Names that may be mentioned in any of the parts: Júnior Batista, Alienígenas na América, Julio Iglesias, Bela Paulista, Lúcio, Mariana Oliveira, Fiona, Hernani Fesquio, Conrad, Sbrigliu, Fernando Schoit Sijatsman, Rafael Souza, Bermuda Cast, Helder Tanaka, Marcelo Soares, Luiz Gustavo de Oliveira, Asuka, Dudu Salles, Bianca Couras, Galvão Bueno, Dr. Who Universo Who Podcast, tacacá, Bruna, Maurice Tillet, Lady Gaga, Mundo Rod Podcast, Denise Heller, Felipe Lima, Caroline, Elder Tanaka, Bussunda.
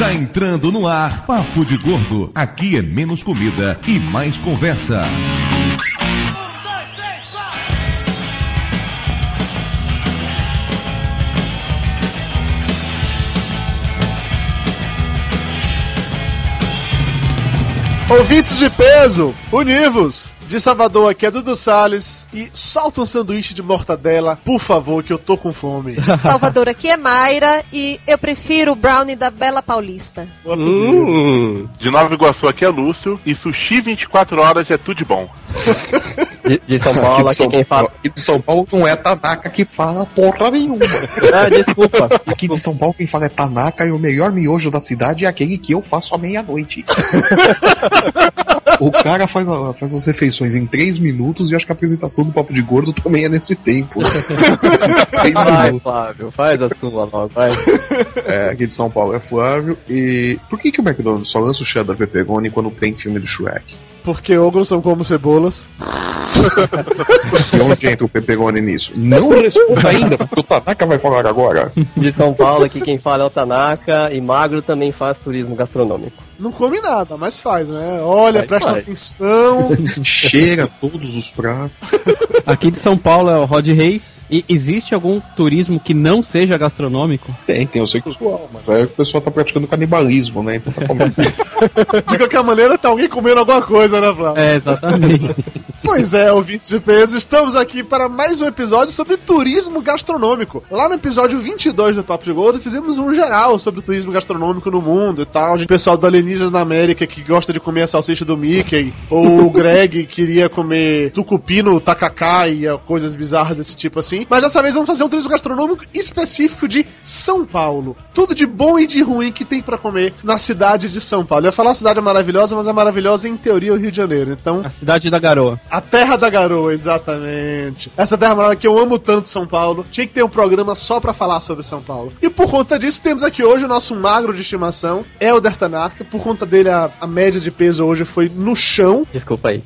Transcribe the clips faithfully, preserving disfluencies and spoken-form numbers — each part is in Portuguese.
Está entrando no ar Papo de Gordo. Aqui é menos comida e mais conversa. Ouvintes de peso, univos! De Salvador, aqui é Dudu Salles. E solta um sanduíche de mortadela, por favor, que eu tô com fome. Salvador, aqui é Mayra. E eu prefiro o brownie da Bela Paulista. Hum, de Nova Iguaçu, aqui é Lúcio. E sushi vinte e quatro horas é tudo de bom. De, de São Paulo, aqui, São, aqui quem fala... Aqui de São Paulo não é Tanaka que fala porra nenhuma. Ah, desculpa. Aqui de São Paulo quem fala é Tanaka e o melhor miojo da cidade é aquele que eu faço à meia-noite. O cara faz, faz as refeições em três minutos e acho que a apresentação do Papo de Gordo também é nesse tempo. Vai, Flávio, faz a sua logo, vai. É, aqui de São Paulo é Flávio. E por que, que o McLaren só lança o cheddar pepperoni quando tem filme do Shrek? Porque ogros são como cebolas. E onde entra o pepperoni nisso? Não responda ainda, porque o Tanaka vai falar agora. De São Paulo, aqui quem fala é o Tanaka. E magro também faz turismo gastronômico. Não come nada, mas faz, né? Olha, mas presta faz. Atenção. Cheira todos os pratos. Aqui de São Paulo é o Rod Reis. E existe algum turismo que não seja gastronômico? Tem, tem. Eu sei que os uau, mas aí o pessoal tá praticando canibalismo, né? Então tá comendo. De qualquer maneira, tá alguém comendo alguma coisa, né, Flávio? É, exatamente. Pois é, ouvintes de peso, estamos aqui para mais um episódio sobre turismo gastronômico. Lá no episódio vinte e dois do Papo de Gordo, fizemos um geral sobre o turismo gastronômico no mundo e tal. O pessoal do Alienígenas na América que gosta de comer a salsicha do Mickey, ou o Greg queria comer tucupi no tacacá e coisas bizarras desse tipo assim. Mas dessa vez vamos fazer um turismo gastronômico específico de São Paulo. Tudo de bom e de ruim que tem pra comer na cidade de São Paulo. Eu ia falar a cidade é maravilhosa, mas a maravilhosa em teoria é o Rio de Janeiro, então... A cidade da garoa. A terra da garoa, exatamente. Essa terra maravilhosa que eu amo tanto, São Paulo. Tinha que ter um programa só pra falar sobre São Paulo. E por conta disso, temos aqui hoje o nosso magro de estimação, Helder Tanaka. Por conta dele, a, a média de peso hoje foi no chão. Desculpa aí.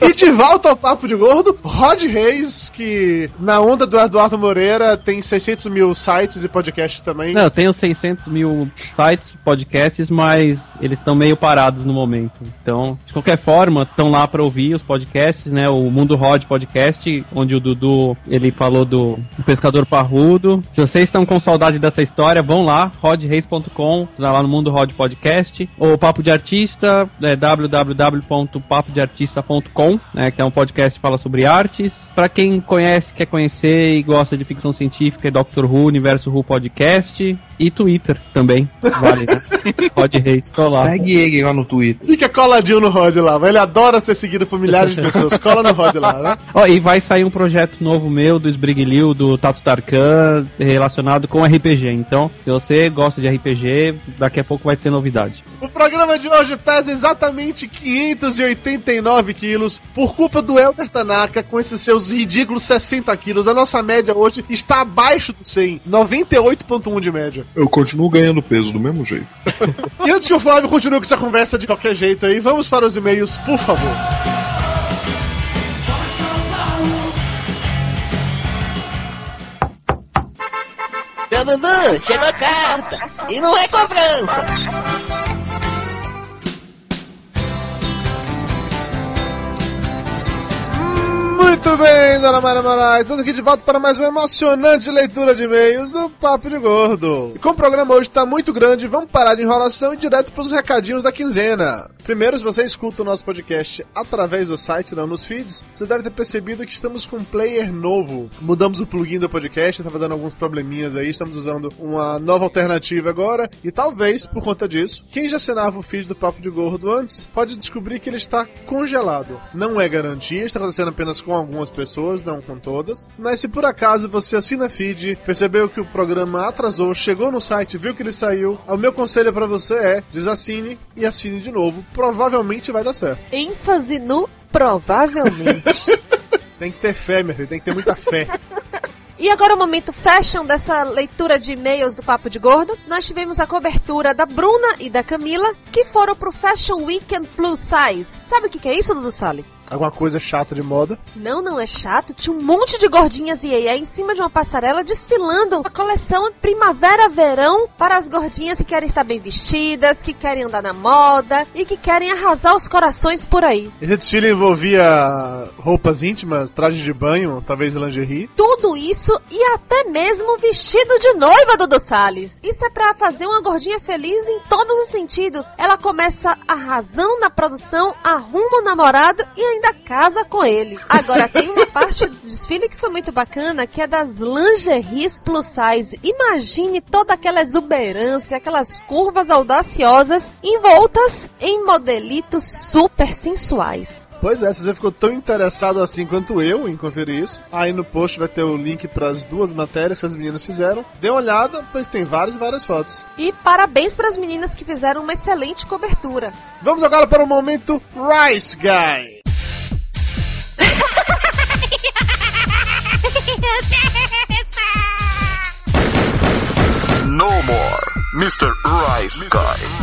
E de volta ao Papo de Gordo, Rod Reis, que na onda do Eduardo Moreira tem seiscentos mil sites e podcasts também. Não, eu tenho seiscentos mil sites, podcasts, mas eles estão meio parados no momento. Então, de qualquer forma, estão lá pra ouvir os podcasts, né, o Mundo Rod Podcast, onde o Dudu, ele falou do Pescador Parrudo. Se vocês estão com saudade dessa história, vão lá, rod reis ponto com, tá lá no Mundo Rod Podcast, ou Papo de Artista, é w w w ponto papo de artista ponto com, né, que é um podcast que fala sobre artes. Pra quem conhece, quer conhecer e gosta de ficção científica, é doutor Who Universo Who Podcast, e Twitter também, vale, né? Rod Reis, só lá. Segue ele lá no Twitter. Fica coladinho no Rod lá, ele adora ser seguido por milhares de pessoas. Cola no Rod lá, né? Ó, oh, e vai sair um projeto novo meu, do Sbrigliu, do Tato Tarkan, relacionado com R P G. Então, se você gosta de R P G, daqui a pouco vai ter novidade. O programa de hoje pesa exatamente quinhentos e oitenta e nove quilos, por culpa do Elder Tanaka, com esses seus ridículos sessenta quilos. A nossa média hoje está abaixo do cem, noventa e oito vírgula um de média. Eu continuo ganhando peso do mesmo jeito. E antes que o Flávio continue com essa conversa de qualquer jeito aí, vamos para os e-mails, por favor. Seu Dudu, chegou a carta, e não é cobrança. Muito bem, dona Mara Marais, estamos aqui de volta para mais uma emocionante leitura de e-mails do Papo de Gordo. E como o programa hoje está muito grande, vamos parar de enrolação e direto para os recadinhos da quinzena. Primeiro, se você escuta o nosso podcast através do site, não nos feeds, você deve ter percebido que estamos com um player novo. Mudamos o plugin do podcast, estava dando alguns probleminhas aí, estamos usando uma nova alternativa agora. E talvez, por conta disso, quem já assinava o feed do Papo de Gordo antes, pode descobrir que ele está congelado. Não é garantia, está acontecendo apenas com a algumas pessoas, não com todas, mas se por acaso você assina feed, percebeu que o programa atrasou, chegou no site, viu que ele saiu, o meu conselho pra você é desassine e assine de novo, provavelmente vai dar certo. Ênfase no provavelmente. Tem que ter fé, meu filho, tem que ter muita fé. E agora o momento fashion dessa leitura de e-mails do Papo de Gordo. Nós tivemos a cobertura da Bruna e da Camila, que foram pro Fashion Weekend Plus Size. Sabe o que é isso, Dudu Salles? Alguma coisa chata de moda? Não, não é chato. Tinha um monte de gordinhas e aí em cima de uma passarela desfilando a coleção primavera-verão para as gordinhas que querem estar bem vestidas, que querem andar na moda e que querem arrasar os corações por aí. Esse desfile envolvia roupas íntimas, trajes de banho, talvez lingerie. Tudo isso e até mesmo vestido de noiva, Dudu Salles. Isso é pra fazer uma gordinha feliz em todos os sentidos. Ela começa arrasando na produção, arruma o namorado e ainda casa com ele. Agora, tem uma parte do desfile que foi muito bacana, que é das lingeries plus size. Imagine toda aquela exuberância, aquelas curvas audaciosas envoltas em modelitos super sensuais. Pois é, se você ficou tão interessado assim quanto eu em conferir isso, aí no post vai ter o link para as duas matérias que as meninas fizeram. Dê uma olhada, pois tem várias e várias fotos. E parabéns para as meninas que fizeram uma excelente cobertura. Vamos agora para o momento Rice Guy. No more mister Rice Guy.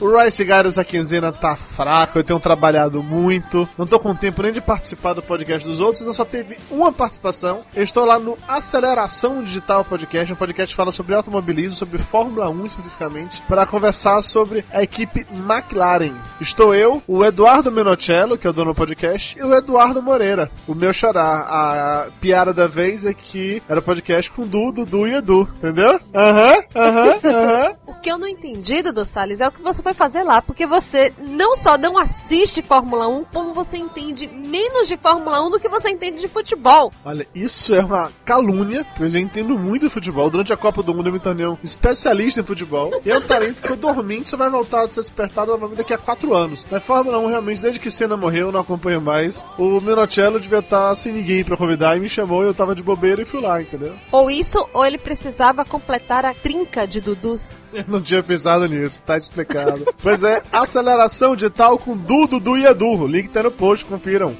O Rice Guy dessa quinzena tá fraco, eu tenho trabalhado muito, não tô com tempo nem de participar do podcast dos outros, então só teve uma participação. Eu estou lá no Aceleração Digital Podcast, um podcast que fala sobre automobilismo, sobre Fórmula um especificamente, para conversar sobre a equipe McLaren. Estou eu, o Eduardo Minocello, que é o dono do podcast, e o Eduardo Moreira, o meu xará. A piada da vez é que era podcast com Du, Dudu e Edu, entendeu? Aham, aham, aham. O que eu não entendi, Dudu Salles, é o que você foi fazer lá, porque você não só não assiste Fórmula um, como você entende menos de Fórmula um do que você entende de futebol. Olha, isso é uma calúnia, pois eu entendo muito de futebol. Durante a Copa do Mundo eu me tornei um especialista em futebol, e é um talento que eu dormente só vai voltar a ser despertado novamente daqui a quatro anos. Mas Fórmula um, realmente, desde que Senna morreu, eu não acompanho mais. O Minocello devia estar sem ninguém pra convidar, e me chamou, e eu tava de bobeira e fui lá, entendeu? Ou isso, ou ele precisava completar a trinca de Dudus. Eu não tinha pensado nisso, tá explicado. Pois é, aceleração digital com Du, Dudu e Edu. O link tá no post, confiram.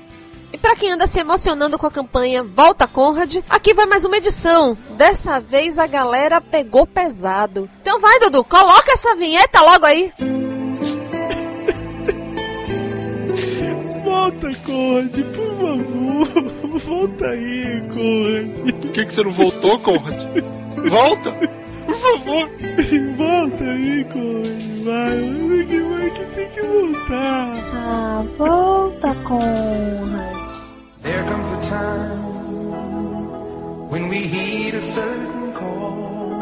E pra quem anda se emocionando com a campanha Volta Conrad, aqui vai mais uma edição. Dessa vez a galera pegou pesado. Então vai, Dudu, coloca essa vinheta logo aí. Volta, Conrad, por favor. Volta aí, Conrad. Por que, que você não voltou, Conrad? Volta, por favor. Volta aí, Conrad. Vai, vai que vai que tem que voltar. Ah, volta, Conrad. There comes a time when we heed a certain call,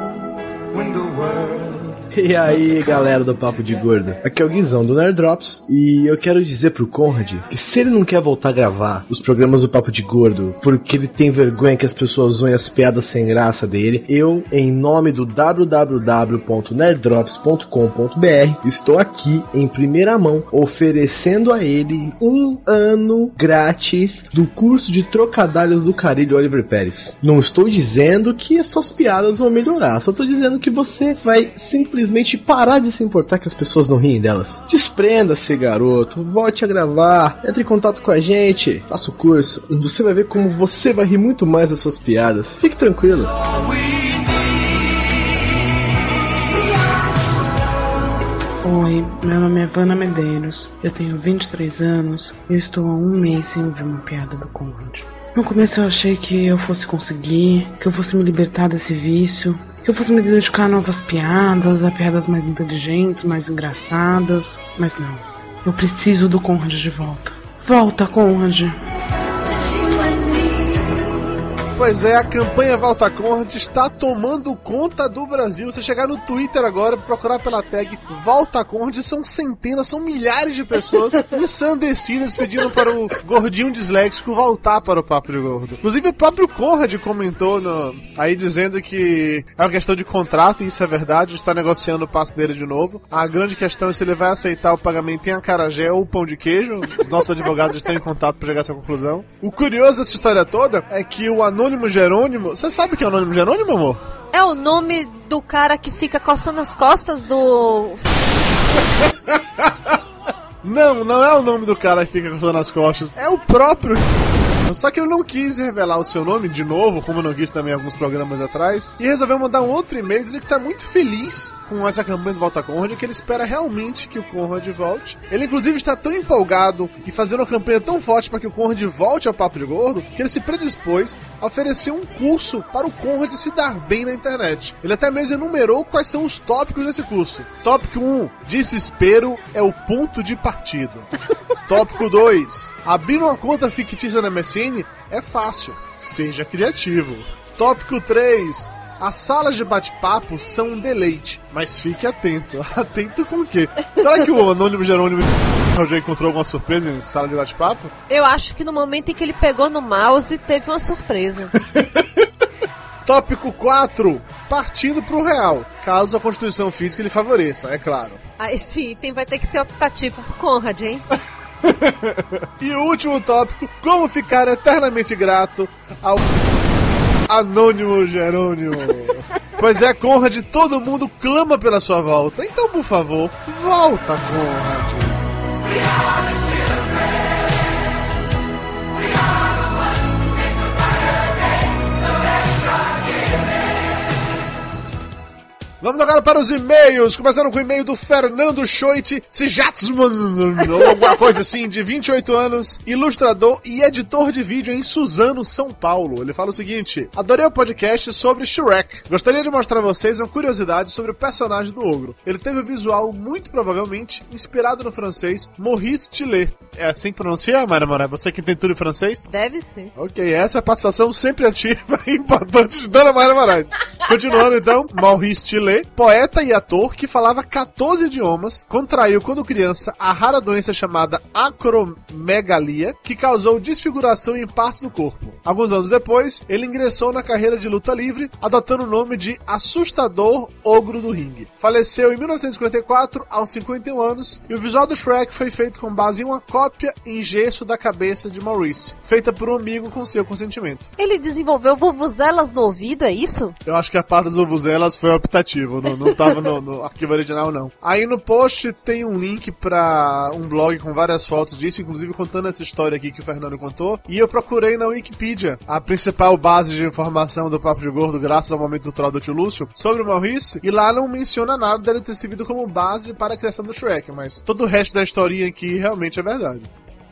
when the world... E aí, galera do Papo de Gordo, aqui é o Guizão do Nerdrops, e eu quero dizer pro Conrad que se ele não quer voltar a gravar os programas do Papo de Gordo porque ele tem vergonha que as pessoas zoem as piadas sem graça dele, eu, em nome do w w w ponto nerdrops ponto com ponto b r, estou aqui em primeira mão oferecendo a ele um ano grátis do curso de trocadilhos do Carilho Oliver Pérez. Não estou dizendo que as suas piadas vão melhorar, só estou dizendo que você vai simplesmente Simplesmente parar de se importar que as pessoas não riem delas. Desprenda-se, garoto. Volte a gravar. Entre em contato com a gente. Faça o curso. Você vai ver como você vai rir muito mais das suas piadas. Fique tranquilo. Oi, meu nome é Vana Medeiros. Eu tenho vinte e três anos e estou há um mês sem ouvir uma piada do Conrad. No começo eu achei que eu fosse conseguir, que eu fosse me libertar desse vício, que eu fosse me dedicar a novas piadas, a piadas mais inteligentes, mais engraçadas, mas não. Eu preciso do Conrad de volta. Volta, Conrad! Pois é, a campanha Volta Conrad está tomando conta do Brasil. Você chegar no Twitter agora, procurar pela tag Volta Conrad, são centenas, são milhares de pessoas ensandecidas pedindo para o gordinho disléxico voltar para o Papo de Gordo. Inclusive o próprio Conrad comentou no, aí dizendo que é uma questão de contrato, e isso é verdade, está negociando o passe dele de novo. A grande questão é se ele vai aceitar o pagamento em acarajé ou pão de queijo. Os nossos advogados estão em contato para chegar a essa conclusão. O curioso dessa história toda é que o anônimo Anônimo Jerônimo, você sabe o que é Anônimo Jerônimo, amor? É o nome do cara que fica coçando as costas do... Não, não é o nome do cara que fica coçando as costas, é o próprio... Só que eu não quis revelar o seu nome de novo, como eu não quis também alguns programas atrás, e resolveu mandar um outro e-mail dizendo que tá muito feliz com essa campanha do Volta Conrad, que ele espera realmente que o Conrad volte. Ele inclusive está tão empolgado e fazendo uma campanha tão forte para que o Conrad volte ao Papo de Gordo, que ele se predispôs a oferecer um curso para o Conrad se dar bem na internet. Ele até mesmo enumerou quais são os tópicos desse curso. Tópico um, desespero é o ponto de partido. Tópico dois, abrir uma conta fictícia na M S N é fácil, seja criativo. Tópico três, as salas de bate-papo são um deleite, mas fique atento. Atento com o quê? Será que o Anônimo Jerônimo já encontrou alguma surpresa em sala de bate-papo? Eu acho que no momento em que ele pegou no mouse, teve uma surpresa. Tópico quatro, partindo pro real, caso a constituição física lhe favoreça, é claro. Ah, esse item vai ter que ser optativo pro Conrad, hein? E o último tópico, como ficar eternamente grato ao Anônimo Jerônimo. Pois é, Conrad, todo mundo clama pela sua volta. Então, por favor, volta, Conrad. Vamos agora para os e-mails, começando com o e-mail do Fernando Schoit Sijatsman, ou alguma coisa assim, de vinte e oito anos, ilustrador e editor de vídeo em Suzano, São Paulo. Ele fala o seguinte: adorei o podcast sobre Shrek. Gostaria de mostrar a vocês uma curiosidade sobre o personagem do ogro. Ele teve um visual muito provavelmente inspirado no francês Maurice Tillet. É assim que pronuncia, Mara Marais? Você que tem tudo em francês? Deve ser. Ok, essa é a participação sempre ativa e importante de Dona Mara Marais. Continuando então, Maurice Tillet, poeta e ator que falava catorze idiomas, contraiu quando criança a rara doença chamada acromegalia, que causou desfiguração em partes do corpo. Alguns anos depois, ele ingressou na carreira de luta livre, adotando o nome de Assustador Ogro do Ringue. Faleceu em mil novecentos e cinquenta e quatro, aos cinquenta e um anos, e o visual do Shrek foi feito com base em uma cópia em gesso da cabeça de Maurice, feita por um amigo com seu consentimento. Ele desenvolveu vuvuzelas no ouvido, é isso? Eu acho que a parte das vuvuzelas foi optativa. Não, não tava no, no arquivo original, não. Aí no post tem um link pra um blog com várias fotos disso, inclusive contando essa história aqui que o Fernando contou. E eu procurei na Wikipedia, a principal base de informação do Papo de Gordo, graças ao momento cultural do tio Lúcio, sobre o Maurice. E lá não menciona nada dele ter servido como base para a criação do Shrek, mas todo o resto da historinha aqui realmente é verdade.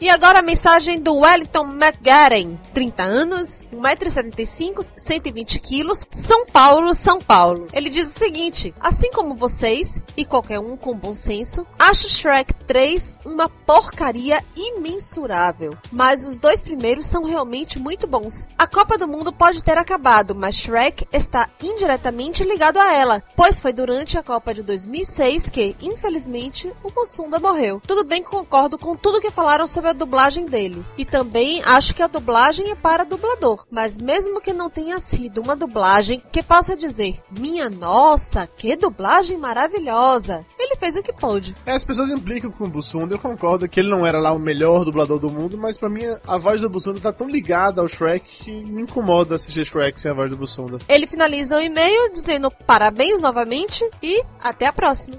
E agora a mensagem do Wellington McLaren, trinta anos, um metro e setenta e cinco, cento e vinte quilos, São Paulo, São Paulo. Ele diz o seguinte: assim como vocês, e qualquer um com bom senso, acho Shrek três uma porcaria imensurável, mas os dois primeiros são realmente muito bons. A Copa do Mundo pode ter acabado, mas Shrek está indiretamente ligado a ela, pois foi durante a Copa de dois mil e seis que, infelizmente, o Bussunda morreu. Tudo bem que concordo com tudo que falaram sobre a dublagem dele. E também acho que a dublagem é para dublador. Mas mesmo que não tenha sido uma dublagem que possa dizer, minha nossa, que dublagem maravilhosa, ele fez o que pôde. É, as pessoas implicam com o Bussunda, eu concordo que ele não era lá o melhor dublador do mundo, mas pra mim a voz do Bussunda tá tão ligada ao Shrek que me incomoda assistir Shrek sem a voz do Bussunda. Ele finaliza o e-mail dizendo parabéns novamente e até a próxima.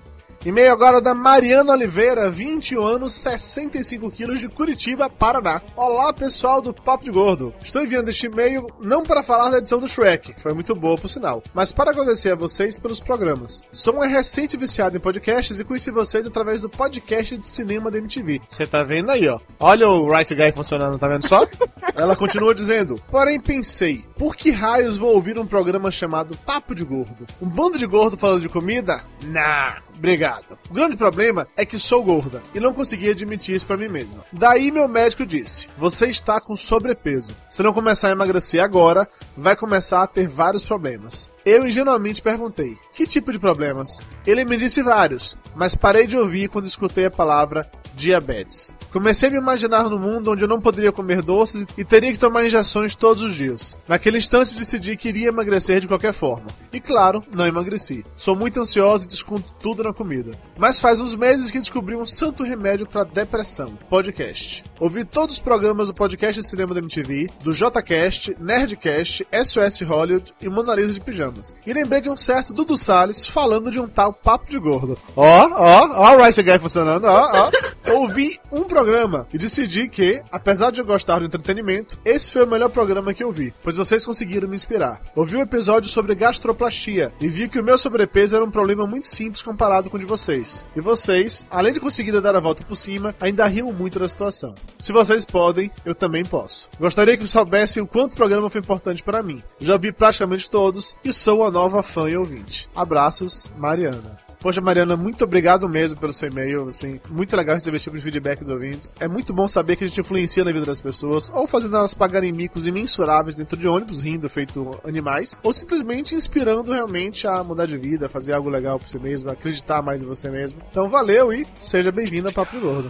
E-mail agora da Mariana Oliveira, vinte e um anos, sessenta e cinco quilos, de Curitiba, Paraná. Olá, pessoal do Papo de Gordo. Estou enviando este e-mail não para falar da edição do Shrek, que foi muito boa por sinal, mas para agradecer a vocês pelos programas. Sou uma recente viciada em podcasts e conheci vocês através do podcast de cinema da M T V. Você tá vendo aí, ó. Olha o Rice Guy funcionando, tá vendo só? Ela continua dizendo: porém pensei, por que raios vou ouvir um programa chamado Papo de Gordo? Um bando de gordo falando de comida? Nah. Obrigado. O grande problema é que sou gorda e não consegui admitir isso pra mim mesma. Daí meu médico disse: você está com sobrepeso. Se não começar a emagrecer agora, vai começar a ter vários problemas. Eu ingenuamente perguntei: que tipo de problemas? Ele me disse vários, mas parei de ouvir quando escutei a palavra diabetes. Comecei a me imaginar no mundo onde eu não poderia comer doces e teria que tomar injeções todos os dias. Naquele instante decidi que iria emagrecer de qualquer forma. E claro, não emagreci. Sou muito ansiosa e desconto tudo na comida. Mas faz uns meses que descobri um santo remédio para depressão: podcast. Ouvi todos os programas do podcast de cinema da M T V, do JCast, Nerdcast, S O S Hollywood e Mona Lisa de Pijamas. E lembrei de um certo Dudu Salles falando de um tal Papo de Gordo. Ó, ó, ó o Rice Guy funcionando, ó, ó. Ouvi um programa programa e decidi que, apesar de eu gostar do entretenimento, esse foi o melhor programa que eu vi, pois vocês conseguiram me inspirar. Ouvi um episódio sobre gastroplastia e vi que o meu sobrepeso era um problema muito simples comparado com o de vocês. E vocês, além de conseguirem dar a volta por cima, ainda riam muito da situação. Se vocês podem, eu também posso. Gostaria que soubessem o quanto o programa foi importante para mim. Já vi praticamente todos e sou a nova fã e ouvinte. Abraços, Mariana. Poxa, Mariana, muito obrigado mesmo pelo seu e-mail, assim, muito legal receber esse tipo de feedback dos ouvintes. É muito bom saber que a gente influencia na vida das pessoas, ou fazendo elas pagarem micos imensuráveis dentro de ônibus, rindo, feito animais, ou simplesmente inspirando realmente a mudar de vida, a fazer algo legal por si mesmo, a acreditar mais em você mesmo. Então valeu e seja bem-vindo ao Papo de Gordo.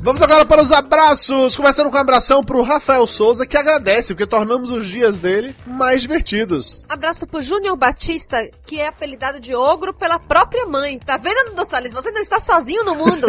Vamos agora para os abraços, começando com um abração pro Rafael Souza, que agradece, porque tornamos os dias dele mais divertidos. Abraço pro Júnior Batista, que é apelidado de ogro pela própria mãe. Tá vendo, Dudu Salles? Você não está sozinho no mundo.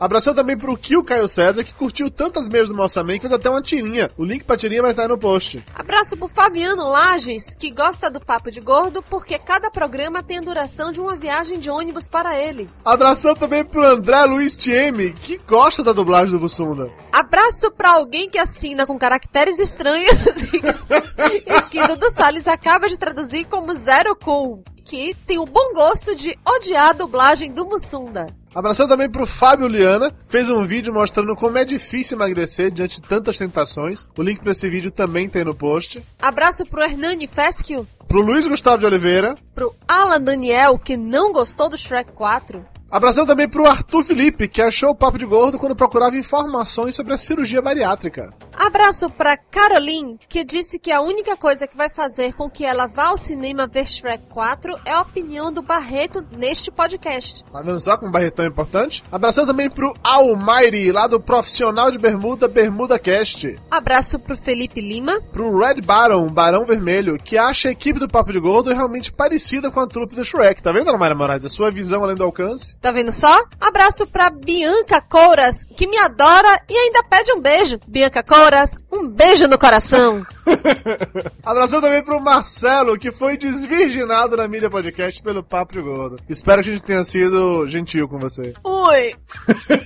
Abração também pro Kio Caio César, que curtiu tantas meias do Malsamém que fez até uma tirinha. O link pra tirinha vai estar no post. Abraço pro Fabiano Lages, que gosta do Papo de Gordo, porque cada programa tem a duração de uma viagem de ônibus para ele. Abração também pro André Luiz Tieme, que gosta da dublagem do Bussunda. Abraço pra alguém que assina com caracteres estranhos e que Dudu Salles acaba de traduzir como Zero Cool, que tem o bom gosto de odiar a dublagem do Bussunda. Abração também pro Fábio Liana, fez um vídeo mostrando como é difícil emagrecer diante de tantas tentações. O link pra esse vídeo também tem no post. Abraço pro Hernani Fesquio, pro Luiz Gustavo de Oliveira, pro Alan Daniel, que não gostou do Shrek quatro. Abração também pro Arthur Felipe, que achou o Papo de Gordo quando procurava informações sobre a cirurgia bariátrica. Abraço pra Caroline, que disse que a única coisa que vai fazer com que ela vá ao cinema ver Shrek quatro é a opinião do Barreto neste podcast. Tá vendo só como o Barretão é importante? Abração também pro Almairi, lá do Profissional de Bermuda, Bermuda Cast. Abraço pro Felipe Lima. Pro Red Baron, Barão Vermelho, que acha a equipe do Papo de Gordo realmente parecida com a trupe do Shrek. Tá vendo, Mara Marais? A sua visão além do alcance? Tá vendo só? Abraço pra Bianca Couras, que me adora e ainda pede um beijo. Bianca Couras, um beijo no coração. Abração também pro Marcelo, que foi desvirginado na mídia podcast pelo Papo de Gordo. Espero que a gente tenha sido gentil com você. Ui!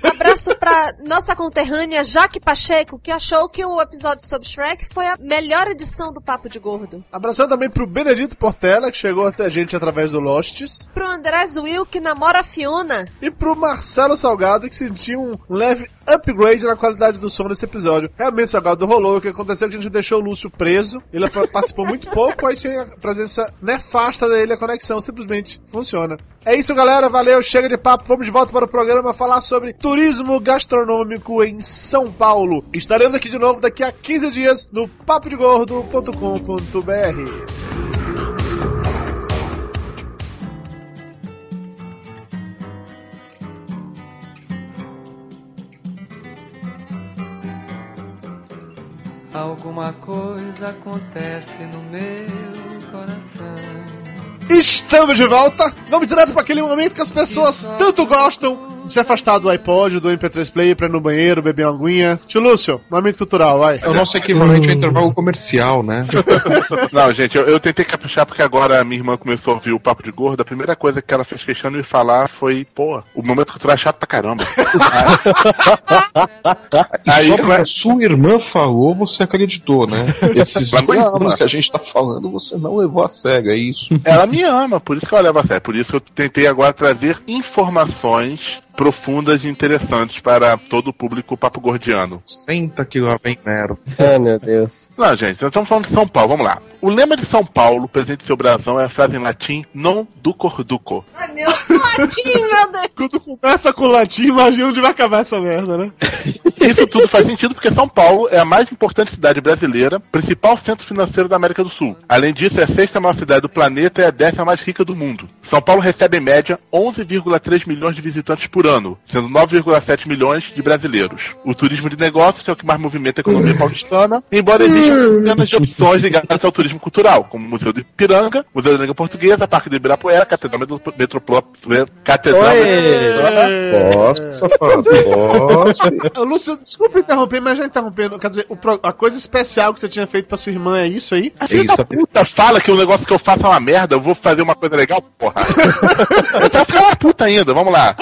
Abraço pra nossa conterrânea Jaque Pacheco, que achou que o episódio sobre Shrek foi a melhor edição do Papo de Gordo. Abração também pro Benedito Portela, que chegou até a gente através do Losts. Pro André Zuil, que namora a Fiona. E pro Marcelo Salgado, que sentiu um leve upgrade na qualidade do som desse episódio. Realmente, Salgado, rolou. O que aconteceu é que a gente deixou o Lúcio preso. Ele participou muito pouco, aí sem a presença nefasta dele, a conexão simplesmente funciona. É isso, galera. Valeu. Chega de papo. Vamos de volta para o programa falar sobre turismo gastronômico em São Paulo. Estaremos aqui de novo daqui a quinze dias no papo de gordo ponto com ponto b r. Alguma coisa acontece no meu coração. Estamos de volta. Vamos direto para aquele momento que as pessoas tanto gostam de se afastar do iPod, do M P três Player, para ir no banheiro, beber uma aguinha. Tio Lúcio, momento cultural, vai. É o nosso equivalente ao intervalo comercial, né? Não, gente, eu, eu tentei caprichar porque agora a minha irmã começou a ouvir o Papo de Gordo. A primeira coisa que ela fez questão de falar foi, pô, o momento cultural é chato pra caramba. Aí, só porque a sua irmã falou, você acreditou, né? Esses dois anos que a gente tá falando, você não levou a cega, é isso? Ela me ama, por isso que ela leva a cega. Por isso que eu tentei agora trazer informações profundas e interessantes para todo o público papo gordiano. Senta que lá vem mero. Ah, oh, meu Deus. Não, gente, nós estamos falando de São Paulo, vamos lá. O lema de São Paulo, presente em seu brasão, é a frase em latim, non ducor duco. Ai, meu latim, meu Deus. Quando começa com latim, imagina onde vai acabar essa merda, né? Isso tudo faz sentido porque São Paulo é a mais importante cidade brasileira, principal centro financeiro da América do Sul. Além disso, é a sexta maior cidade do planeta e a décima mais rica do mundo. São Paulo recebe, em média, onze vírgula três milhões de visitantes por ano, sendo nove vírgula sete milhões de brasileiros. O turismo de negócios é o que mais movimenta a economia paulistana, embora existam centenas de opções ligadas ao turismo cultural, como o Museu do Ipiranga, Museu da Língua Portuguesa, Parque do Ibirapuera, Catedral Metropolitana, Catedral Metropolitana. Lúcio, desculpa interromper, mas já interrompendo, quer dizer, o, a coisa especial que você tinha feito pra sua irmã é isso aí? A filha da puta fala que o negócio que eu faço é uma merda, eu vou fazer uma coisa legal, porra. Eu tava ficando puta ainda, vamos lá.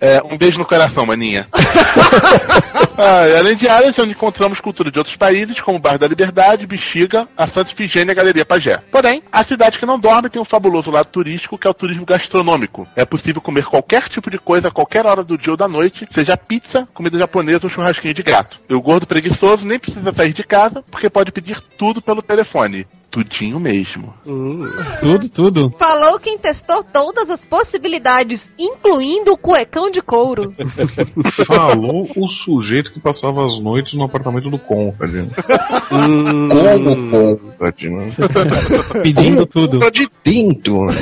É, um beijo no coração, maninha. ah, além de áreas onde encontramos cultura de outros países, como o Bar da Liberdade, Bexiga, a Santa Efigênia e a Galeria Pajé. Porém, a cidade que não dorme tem um fabuloso lado turístico, que é o turismo gastronômico. É possível comer qualquer tipo de coisa a qualquer hora do dia ou da noite, seja pizza, comida japonesa ou churrasquinho de gato. E o gordo preguiçoso nem precisa sair de casa, porque pode pedir tudo pelo telefone. Tudinho mesmo. Uh, tudo, tudo. Falou quem testou todas as possibilidades, incluindo o cuecão de couro. Falou o sujeito que passava as noites no apartamento do Conrad. Hum, Como Conrad, né? Pedindo tudo. Tá de dentro, né?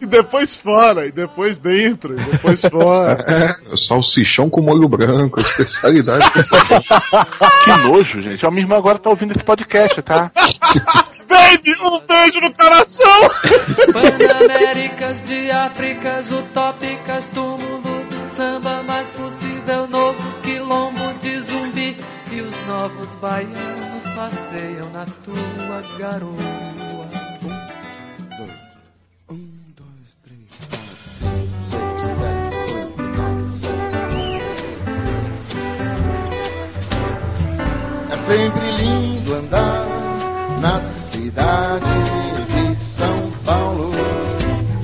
E depois fora, e depois dentro, e depois fora. É, salsichão com molho branco, especialidade. Que nojo, gente. A minha irmã agora tá ouvindo esse podcast, tá? Baby, um beijo no coração! Panaméricas, de Áfricas, utópicas, túmulo do samba mais possível, novo quilombo de zumbi. E os novos baianos passeiam na tua garoa. É sempre lindo andar nas cidades de São Paulo.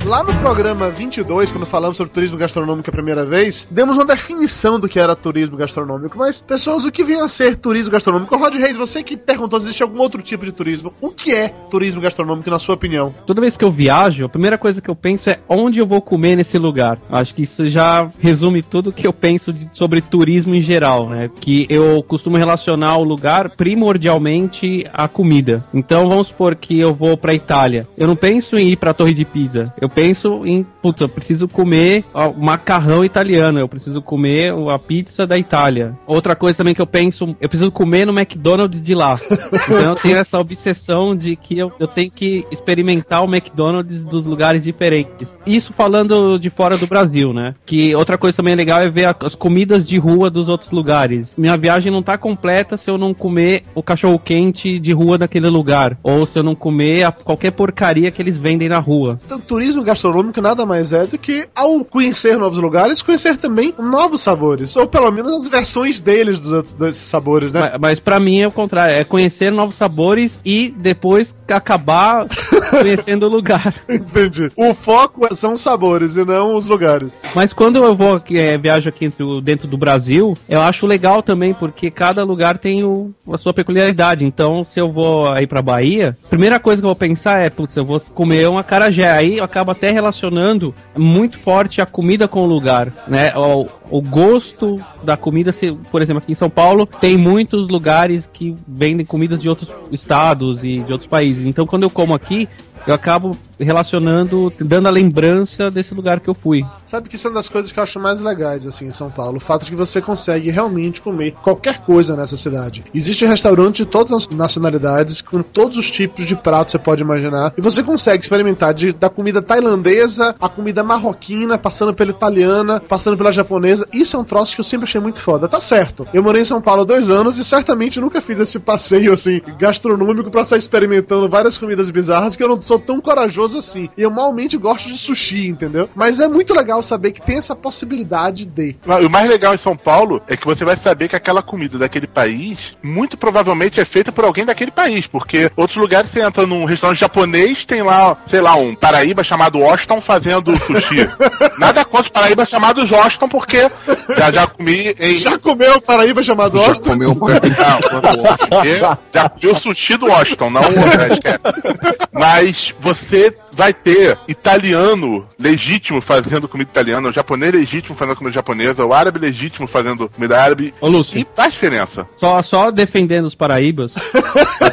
Lá no programa vinte e dois, quando falamos sobre turismo gastronômico a primeira vez, demos uma definição do que era turismo gastronômico. Mas, pessoas, o que vem a ser turismo gastronômico? Rod Reis, você que perguntou se existe algum outro tipo de turismo. O que é turismo gastronômico, na sua opinião? Toda vez que eu viajo, a primeira coisa que eu penso é onde eu vou comer nesse lugar. Acho que isso já resume tudo que eu penso de, sobre turismo em geral, né? Que eu costumo relacionar o lugar primordialmente à comida. Então, vamos supor que eu vou pra Itália. Eu não penso em ir pra Torre de Pisa. Eu penso em, putz, eu preciso comer o macarrão italiano, eu preciso comer a pizza da Itália. Outra coisa também que eu penso, eu preciso comer no McDonald's de lá. Então eu tenho essa obsessão de que eu, eu tenho que experimentar o McDonald's dos lugares diferentes. Isso falando de fora do Brasil, né? Que outra coisa também legal é ver as comidas de rua dos outros lugares. Minha viagem não tá completa se eu não comer o cachorro quente de rua daquele lugar, ou se eu não comer a, qualquer porcaria que eles vendem na rua. Então, turismo gastronômico nada mais é do que, ao conhecer novos lugares, conhecer também novos sabores, ou pelo menos as versões deles dos outros, desses sabores, né? Mas, mas pra mim é o contrário, é conhecer novos sabores e depois acabar conhecendo o lugar. Entendi. O foco são os sabores e não os lugares. Mas quando eu vou é, viajo aqui dentro do Brasil, eu acho legal também, porque cada lugar tem o, a sua peculiaridade. Então, se eu vou aí pra Bahia, a primeira coisa que eu vou pensar é, putz, eu vou comer um acarajé, aí eu acabo até relacionando muito forte a comida com o lugar, né? O, o gosto da comida, se, por exemplo, aqui em São Paulo, tem muitos lugares que vendem comidas de outros estados e de outros países. Então, quando eu como aqui, eu acabo relacionando, dando a lembrança desse lugar que eu fui. Sabe que isso é uma das coisas que eu acho mais legais, assim, em São Paulo. O fato de que você consegue realmente comer qualquer coisa nessa cidade. Existe restaurante de todas as nacionalidades, com todos os tipos de pratos que você pode imaginar. E você consegue experimentar de, da comida tailandesa, a comida marroquina, passando pela italiana, passando pela japonesa. Isso é um troço que eu sempre achei muito foda. Tá certo. Eu morei em São Paulo há dois anos e certamente nunca fiz esse passeio, assim, gastronômico pra sair experimentando várias comidas bizarras, que eu não sou tão corajoso assim. Eu malmente gosto de sushi, entendeu? Mas é muito legal saber que tem essa possibilidade de... O mais legal em São Paulo é que você vai saber que aquela comida daquele país, muito provavelmente é feita por alguém daquele país, porque outros lugares você entra num restaurante japonês, tem lá, sei lá, um Paraíba chamado Washington fazendo sushi. Nada contra os Paraíba chamados Washington, porque já, já comi em... Já comeu o Paraíba chamado Washington? Já comeu o Paraíba. Já comi o sushi do Washington, não o esquece. Mas você... vai ter italiano legítimo fazendo comida italiana, o japonês legítimo fazendo comida japonesa, o árabe legítimo fazendo comida árabe. Ô, Lúcio, e faz diferença. Só, só defendendo os paraíbas.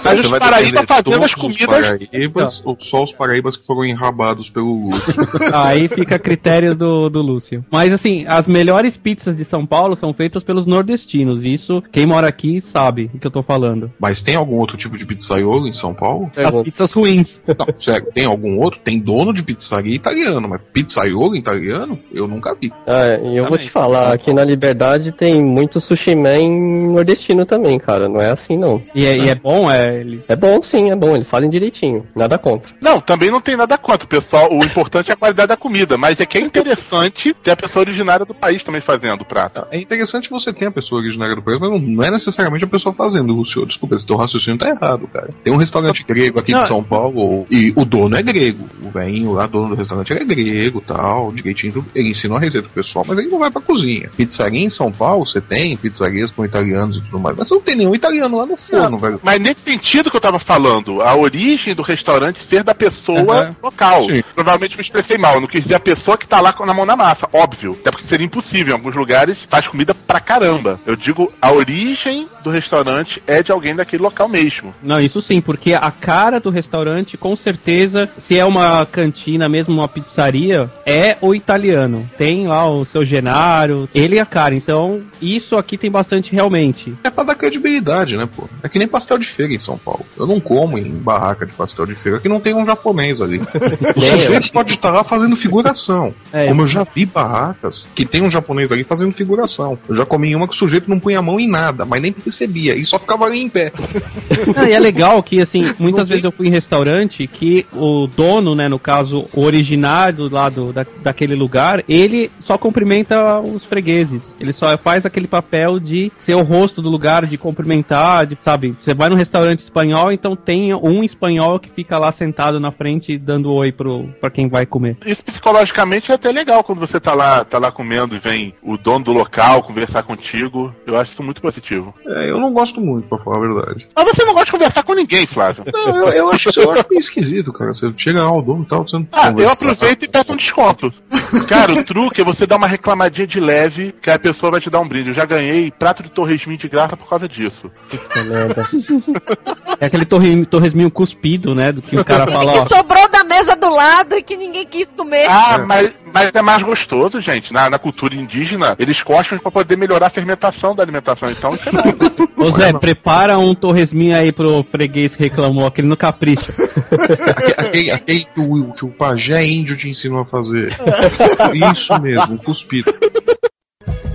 Mas os paraíbas fazendo as comidas. Paraíbas, ou só os paraíbas que foram enrabados pelo Lúcio. Aí fica a critério do, do Lúcio. Mas assim, as melhores pizzas de São Paulo são feitas pelos nordestinos. Isso, quem mora aqui sabe o que eu tô falando. Mas tem algum outro tipo de pizzaiolo em São Paulo? As pizzas ruins. Não, sério, tem algum outro? outro tem dono de pizzaria italiano, mas pizzaiolo italiano eu nunca vi. É, e eu também vou te falar, aqui na Liberdade tem muito sushi man nordestino também, cara, não é assim não. E é, é. E é bom, é? Eles... É bom sim, é bom, eles fazem direitinho, nada contra. Não, também não tem nada contra, pessoal, o importante é a qualidade da comida, mas é que é interessante ter a pessoa originária do país também fazendo o prato. É interessante você ter a pessoa originária do país, mas não é necessariamente a pessoa fazendo, Lúcio, desculpa, esse teu raciocínio tá errado, cara. Tem um restaurante grego aqui não. de São Paulo e o dono é grego, o velhinho lá, dono do restaurante, ele é grego, tal, direitinho, ele ensinou a receita pro pessoal, mas ele não vai pra cozinha. Pizzaria em São Paulo, você tem pizzarias com italianos e tudo mais, mas você não tem nenhum italiano lá no forno, velho. Mas nesse sentido que eu tava falando, a origem do restaurante ser da pessoa uhum. local. Sim. Provavelmente me expressei mal, eu não quis dizer a pessoa que tá lá na mão na massa, óbvio, até porque seria impossível, em alguns lugares faz comida pra caramba. Eu digo, a origem do restaurante é de alguém daquele local mesmo. Não, isso sim, porque a cara do restaurante, com certeza, se é uma cantina mesmo, uma pizzaria, é o italiano. Tem lá o seu Genaro, ele e a cara. Então, isso aqui tem bastante realmente. É pra dar credibilidade, né, pô? É que nem pastel de feira em São Paulo. Eu não como em barraca de pastel de feira que não tem um japonês ali. O sujeito pode estar lá fazendo figuração. É, como eu já vi barracas que tem um japonês ali fazendo figuração. Eu já comi uma que o sujeito não punha a mão em nada, mas nem percebia, e só ficava ali em pé. Não, e é legal que, assim, muitas vezes eu fui em restaurante que o dono, né, no caso, o originário lá do, da, daquele lugar, ele só cumprimenta os fregueses. Ele só faz aquele papel de ser o rosto do lugar, de cumprimentar, de, sabe? Você vai num restaurante espanhol, então tem um espanhol que fica lá sentado na frente dando oi pro, pra quem vai comer. Isso psicologicamente é até legal quando você tá lá, tá lá comendo e vem o dono do local conversar contigo. Eu acho isso muito positivo. É, eu não gosto muito, pra falar a verdade. Mas você não gosta de conversar com ninguém, Flávio. Não, eu, eu acho isso eu acho meio esquisito, cara. Você chega lá, o dono e tal, você não Ah, conversa. Eu aproveito e peço um desconto. Cara, o truque é você dar uma reclamadinha de leve, que a pessoa vai te dar um brinde. Eu já ganhei prato de torresminho de graça por causa disso. Puta merda. É aquele torre, torresminho cuspido, né, do que o cara fala, ó. Que sobrou da mesa do lado e que ninguém quis comer. Ah, é. mas... Mas é mais gostoso, gente. Na, na cultura indígena, eles cospem pra poder melhorar a fermentação da alimentação. Então, isso é nada. Ô Zé, prepara um torresminho aí pro freguês que reclamou, aquele no capricho. aquele, aquele que, o, que o pajé índio te ensinou a fazer. Isso mesmo, cuspido.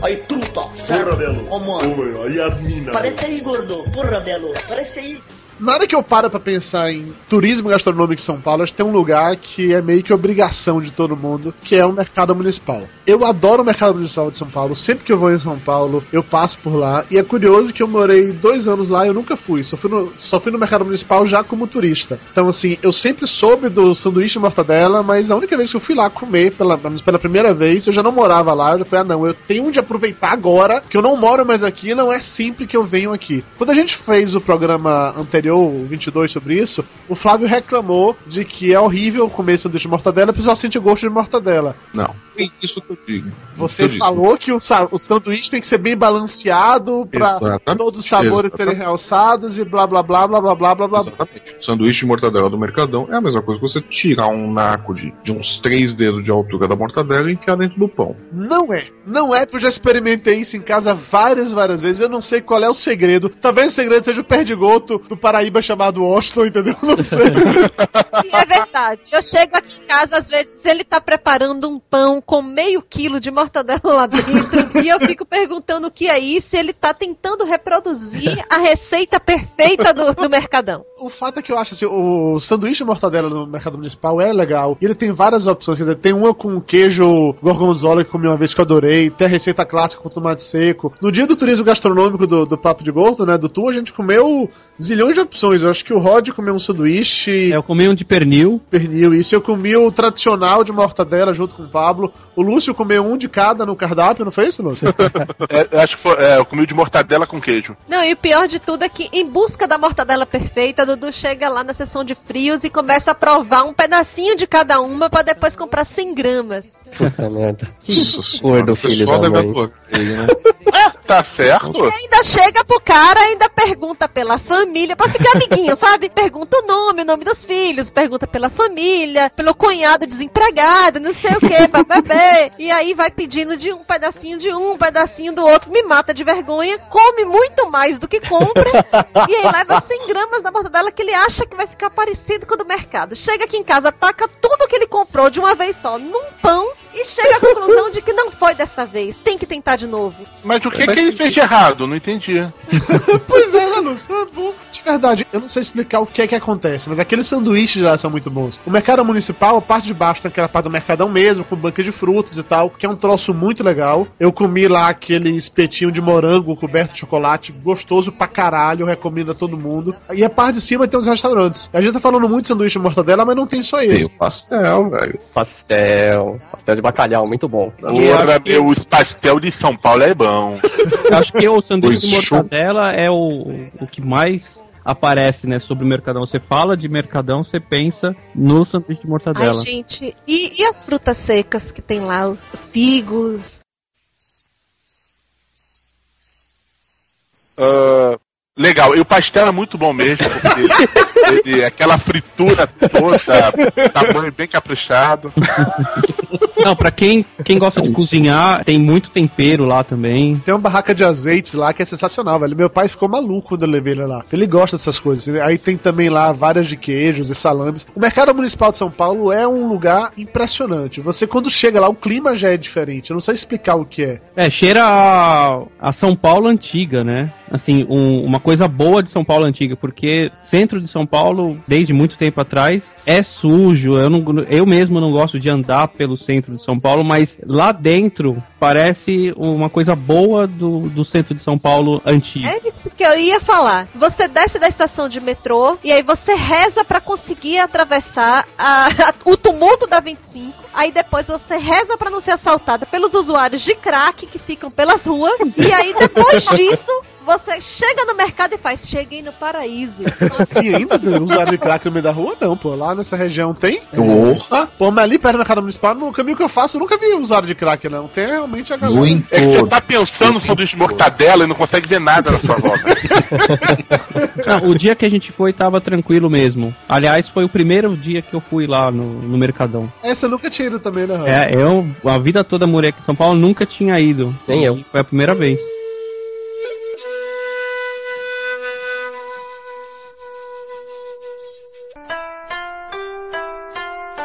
Aí, truta. Porra, belo. Ó, mano. Aí, as minas. Parece aí, gordo. Porra, belo. Parece aí. Na hora que eu paro pra pensar em turismo gastronômico em São Paulo, acho que tem um lugar que é meio que obrigação de todo mundo, que é o mercado municipal. Eu adoro o mercado municipal de São Paulo, sempre que eu vou em São Paulo, eu passo por lá, e é curioso que eu morei dois anos lá e eu nunca fui, só fui, no, só fui no mercado municipal já como turista. Então, assim, eu sempre soube do sanduíche de mortadela, mas a única vez que eu fui lá comer, pela, pela primeira vez, eu já não morava lá, eu já falei, ah não, eu tenho de aproveitar agora, que eu não moro mais aqui, não é sempre que eu venho aqui. Quando a gente fez o programa anterior, o vinte e dois, sobre isso, o Flávio reclamou de que é horrível comer sanduíche de mortadela, o pessoal sente gosto de mortadela. Não, é isso que eu digo. Você eu falou digo. que o, o sanduíche tem que ser bem balanceado pra todos os sabores Exatamente. serem realçados e blá blá blá blá blá blá blá blá. Exatamente. O sanduíche de mortadela do Mercadão é a mesma coisa que você tirar um naco de, de uns três dedos de altura da mortadela e enfiar dentro do pão. Não é. Não é, porque eu já experimentei isso em casa várias, várias vezes. Eu não sei qual é o segredo. Talvez o segredo seja o perdigoto do Paraná Paraíba chamado Washington, entendeu? Não sei. É verdade. Eu chego aqui em casa, às vezes, ele tá preparando um pão com meio quilo de mortadela lá dentro e eu fico perguntando o que é isso e ele tá tentando reproduzir a receita perfeita do, do Mercadão. O fato é que eu acho, assim, o sanduíche de mortadela no Mercado Municipal é legal e ele tem várias opções, quer dizer, tem uma com queijo gorgonzola que comi uma vez que eu adorei, tem a receita clássica com tomate seco. No dia do turismo gastronômico do, do Papo de Gordo, né, do tour, a gente comeu zilhões de opções. Eu acho que o Rod comeu um sanduíche. É, eu comi um de pernil. Pernil, isso. Eu comi o tradicional de mortadela junto com o Pablo. O Lúcio comeu um de cada no cardápio, não foi isso, Lúcio? é, acho que foi. É, eu comi o de mortadela com queijo. Não, e o pior de tudo é que, em busca da mortadela perfeita, Dudu chega lá na seção de frios e começa a provar um pedacinho de cada uma pra depois comprar cem gramas. Puta merda. Que gordo, filho da mãe. Né? É, tá certo. E ainda chega pro cara, ainda pergunta pela família, pra ficar amiguinho, sabe? Pergunta o nome, o nome dos filhos, pergunta pela família, pelo cunhado desempregado, não sei o que, bababé. E aí vai pedindo de um pedacinho de um, um pedacinho do outro, me mata de vergonha, come muito mais do que compra, e aí leva cem gramas camas na borda dela que ele acha que vai ficar parecido com o do mercado. Chega aqui em casa, taca tudo que ele comprou de uma vez só num pão e chega à conclusão de que não foi desta vez. Tem que tentar de novo. Mas o que, Mas... que ele fez de errado? Não entendi. Pois é, né, Lúcio? De verdade, eu não sei explicar o que é que acontece, mas aqueles sanduíches lá são muito bons. O mercado municipal, a parte de baixo tem aquela parte do mercadão mesmo, com banca de frutas e tal, que é um troço muito legal. Eu comi lá aquele espetinho de morango coberto de chocolate, gostoso pra caralho, eu recomendo a todo mundo. E a parte de cima tem os restaurantes. A gente tá falando muito de sanduíche de mortadela, mas não tem só isso. Tem o pastel, velho. Pastel. Pastel de bacalhau, muito bom. Porra, que... meu, os pastel de São Paulo é bom. Eu acho que o sanduíche de mortadela é o, o que mais... aparece, né, sobre o mercadão. Você fala de mercadão, você pensa no sanduíche de mortadela. Ai, gente, e, e as frutas secas que tem lá, os figos? Uh, legal, e o pastel é muito bom mesmo, porque ele, aquela fritura toda, tamanho bem caprichado. Não, pra quem, quem gosta de cozinhar, tem muito tempero lá também. Tem uma barraca de azeites lá que é sensacional, velho. Meu pai ficou maluco quando eu levei ele lá. Ele gosta dessas coisas. Aí tem também lá várias de queijos e salames. O mercado municipal de São Paulo é um lugar impressionante. Você, quando chega lá, o clima já é diferente. Eu não sei explicar o que é. É, cheira a, a São Paulo antiga, né? Assim, um, uma coisa boa de São Paulo antiga, porque centro de São Paulo, desde muito tempo atrás, é sujo. Eu, não, eu mesmo não gosto de andar pelo centro de São Paulo, mas lá dentro parece uma coisa boa do, do centro de São Paulo antigo. É isso que eu ia falar. Você desce da estação de metrô e aí você reza pra conseguir atravessar a, a, o tumulto da vinte e cinco, aí depois você reza pra não ser assaltada pelos usuários de crack que ficam pelas ruas, e aí depois disso... você chega no mercado e faz, cheguei no paraíso. Assim, ainda não usaram de crack no meio da rua, não, pô. Lá nessa região tem. Porra. Pô, mas ali perto do mercado municipal, no caminho que eu faço, eu nunca vi usaram de crack, não. Tem realmente a galera. Muito. É que você tá pensando sobre mortadela e não consegue ver nada na sua volta. Não, o dia que a gente foi, tava tranquilo mesmo. Aliás, foi o primeiro dia que eu fui lá no, no Mercadão. Essa eu nunca tinha ido também, né, Raul? É, eu, a vida toda morei aqui em São Paulo, nunca tinha ido. Nem eu. Foi a primeira vez.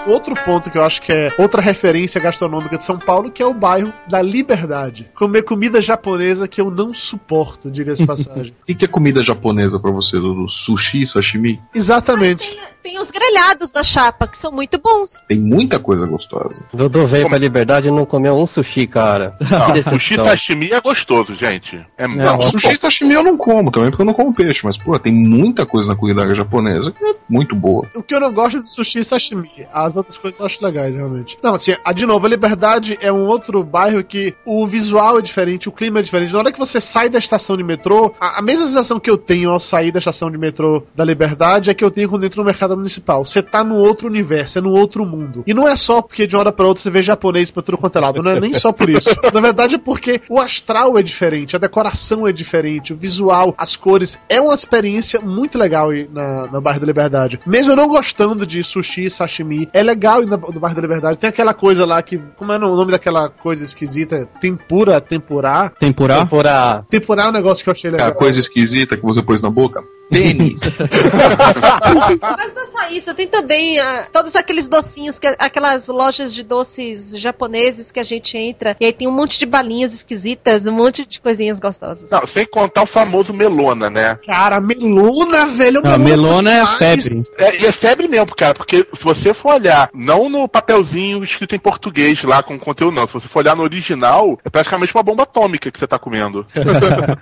Outro ponto que eu acho que é outra referência gastronômica de São Paulo, que é o bairro da Liberdade. Comer comida japonesa que eu não suporto, diga-se passagem. O que, que é comida japonesa pra você, Dudu? Sushi, sashimi? Exatamente. Ai, tem, tem os grelhados da chapa, que são muito bons. Tem muita coisa gostosa. Dudu veio Como... pra Liberdade e não comeu um sushi, cara. Não, sushi, sashimi é gostoso, gente. É não, não, sushi e sashimi eu não como também, porque eu não como peixe, mas, pô, tem muita coisa na culinária japonesa que é muito boa. O que eu não gosto de sushi e sashimi, a as outras coisas eu acho legais, realmente. Não, assim, a, de novo, a Liberdade é um outro bairro que o visual é diferente, o clima é diferente. Na hora que você sai da estação de metrô, a, a mesma sensação que eu tenho ao sair da estação de metrô da Liberdade é que eu tenho quando entro no mercado municipal. Você tá num outro universo, é num outro mundo. E não é só porque de uma hora pra outra você vê japonês pra tudo quanto é lado, não é nem só por isso. Na verdade é porque o astral é diferente, a decoração é diferente, o visual, as cores. É uma experiência muito legal aí na, na bairro da Liberdade. Mesmo eu não gostando de sushi e sashimi, é legal ir no Bairro da Liberdade. Tem aquela coisa lá que... como é o nome daquela coisa esquisita? Tempura, tempurá? Tempurá? Tempurá. Tempurá é um negócio que eu achei legal. É a coisa esquisita que você pôs na boca? Tênis. Mas não é só isso, tem também ah, todos aqueles docinhos, que, aquelas lojas de doces japoneses que a gente entra, e aí tem um monte de balinhas esquisitas, um monte de coisinhas gostosas. Não, sem contar o famoso melona, né? Cara, melona, velho, não, melona, melona é febre. É, e é febre mesmo, cara, porque se você for olhar, não no papelzinho escrito em português lá com conteúdo, não, se você for olhar no original, é praticamente uma bomba atômica que você tá comendo.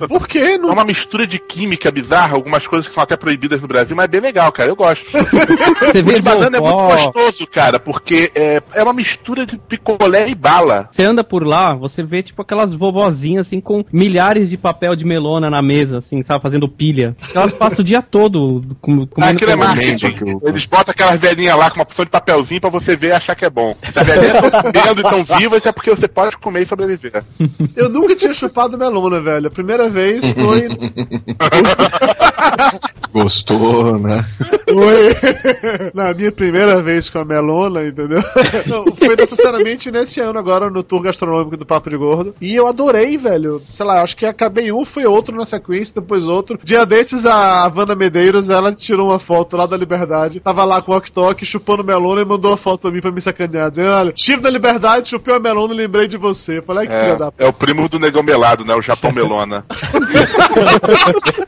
Por quê? Não... é uma mistura de química bizarra, algumas coisas que são até proibidas no Brasil, mas é bem legal, cara. Eu gosto. Você vê o de banana é muito gostoso, cara, porque é, é uma mistura de picolé e bala. Você anda por lá, você vê tipo aquelas vovozinhas assim com milhares de papel de melona na mesa, assim, sabe, fazendo pilha. Elas passam o dia todo com, com ah, aquilo é marketing. Eles botam aquelas velhinhas lá com uma porção de papelzinho pra você ver e achar que é bom. Se a velhinha tá comendo e tão vivas, é porque você pode comer e sobreviver. Eu nunca tinha chupado melona, velho. A primeira vez foi... gostou, né? Oi! Na minha primeira vez com a Melona, entendeu? Não, foi necessariamente nesse ano agora, no tour gastronômico do Papo de Gordo. E eu adorei, velho. Sei lá, acho que acabei um, foi outro na sequência, depois outro. Dia desses, a Wanda Medeiros, ela tirou uma foto lá da Liberdade. Tava lá com o walkie-talkie, chupando melona e mandou uma foto pra mim, pra me sacanear. Dizendo, olha, tive da Liberdade, chupei a melona e lembrei de você. Falei, que é, da... é o primo do negão melado, né? O Japão Melona.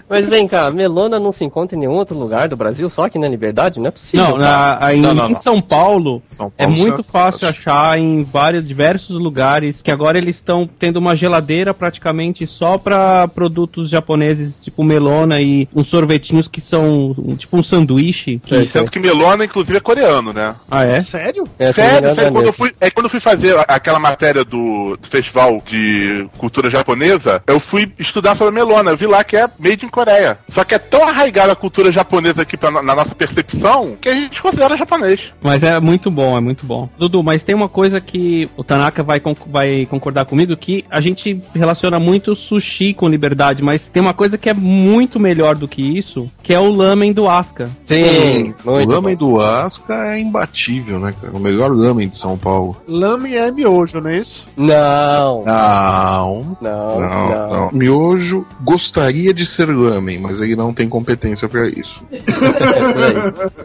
Mas vem cá, melona não se encontra em nenhum outro lugar do Brasil, só aqui na Liberdade? Não é possível. Não, na, aí, não, não, em não. São, Paulo, São Paulo é muito fácil achar em vários, diversos lugares, que agora eles estão tendo uma geladeira praticamente só pra produtos japoneses, tipo melona e uns sorvetinhos que são tipo um sanduíche. Que é, sendo é. que melona, inclusive, é coreano, né? Ah, é? Sério? É, sério, sério. É quando, eu fui, é quando eu fui fazer aquela matéria do, do Festival de Cultura Japonesa, eu fui estudar sobre melona. Eu vi lá que é made in Coreia. Só que é tão arraigada a cultura japonesa aqui pra, na nossa percepção que a gente considera japonês. Mas é muito bom, é muito bom. Dudu, mas tem uma coisa que o Tanaka vai, conc- vai concordar comigo, que a gente relaciona muito sushi com Liberdade, mas tem uma coisa que é muito melhor do que isso, que é o lamen do Asuka. Sim, o lamen do Asuka é imbatível, né, cara? O melhor lamen de São Paulo. Lamen é miojo, não é isso? Não. Não. Não, não, não. não. Miojo gostaria de ser lamen, mas ele não tem competência pra isso.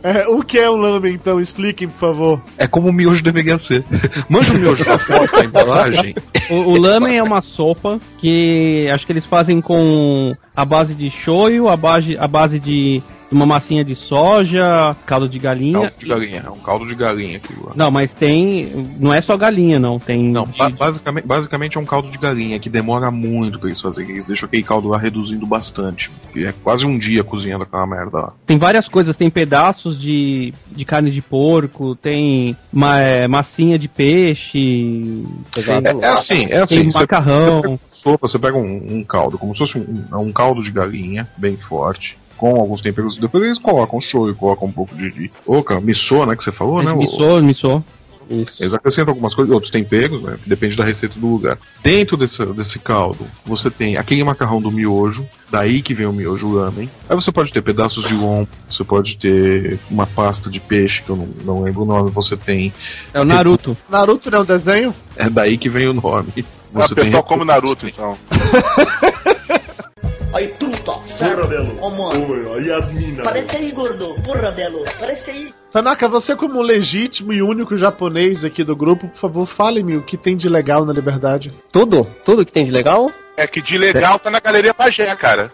É, é, o que é o lamen, então? Expliquem, por favor. É como o miojo deveria ser. Manja o miojo na foto da embalagem. O, o lamen é uma sopa que acho que eles fazem com a base de shoyu, a base, a base de... uma massinha de soja, caldo de galinha. Caldo de galinha, e... é um caldo de galinha aquilo lá. Não, mas tem. Não é só galinha, não. Tem. Não, de... ba- basicamente, basicamente é um caldo de galinha que demora muito pra eles fazerem. Eles deixam aquele caldo lá reduzindo bastante. É quase um dia cozinhando aquela merda lá. Tem várias coisas, tem pedaços de, de carne de porco, tem ma- massinha de peixe. É, é assim, é assim. Tem macarrão. Você pega um, um caldo, como se fosse um, um caldo de galinha, bem forte, com alguns temperos, depois eles colocam show e colocam um pouco de, de... oca, missô, né, que você falou, né? Missô, missô. Isso. Eles acrescentam algumas coisas, outros temperos, né? Depende da receita do lugar. Dentro desse, desse caldo, você tem aquele macarrão do miojo, daí que vem o miojo lamen. Aí você pode ter pedaços de lombo, você pode ter uma pasta de peixe, que eu não, não lembro o nome, você tem... É o Naruto. Naruto não é um desenho? É daí que vem o nome. Você ah, tem... pessoal como Naruto, então. Aí, truta, porra, belo. Ó, oh, mano. Oh, Yasmina. Parece aí, gordo. Porra, belo. Parece aí. Tanaka, você como legítimo e único japonês aqui do grupo, por favor, fale-me o que tem de legal na Liberdade. Tudo? Tudo que tem de legal? É que de legal tá na Galeria Pajé, cara.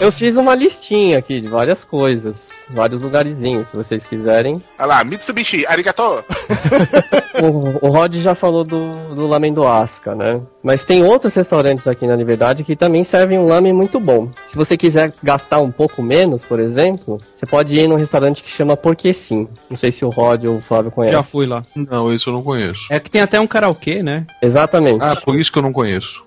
Eu fiz uma listinha aqui de várias coisas, vários lugarzinhos, se vocês quiserem. Olha lá, Mitsubishi, arigato! o, o Rod já falou do, do lamen do Asuka, né? Mas tem outros restaurantes aqui na Liberdade que também servem um lamen muito bom. Se você quiser gastar um pouco menos, por exemplo, você pode ir num restaurante que chama Porque Sim. Não sei se o Rod ou o Flávio conhece. Já fui lá. Não, isso eu não conheço. É que tem até um karaokê, né? Exatamente. Ah, por isso que eu não conheço.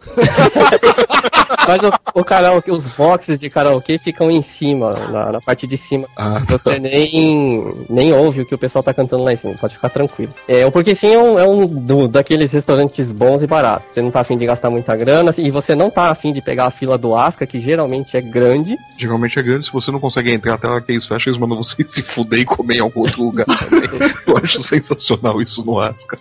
Mas o, o karaokê, os boxes de karaokê ficam em cima, na, na parte de cima. Ah, você nem, nem ouve o que o pessoal tá cantando lá em cima, pode ficar tranquilo. É, o Porque Sim é um, é um do, daqueles restaurantes bons e baratos. Você não tá afim de gastar muita grana e você não tá afim de pegar a fila do Asuka, que geralmente é grande. Geralmente é grande, se você não consegue entrar até lá que eles fecham, eles mandam você se fuder e comer em algum outro lugar. Eu acho sensacional isso no Asuka.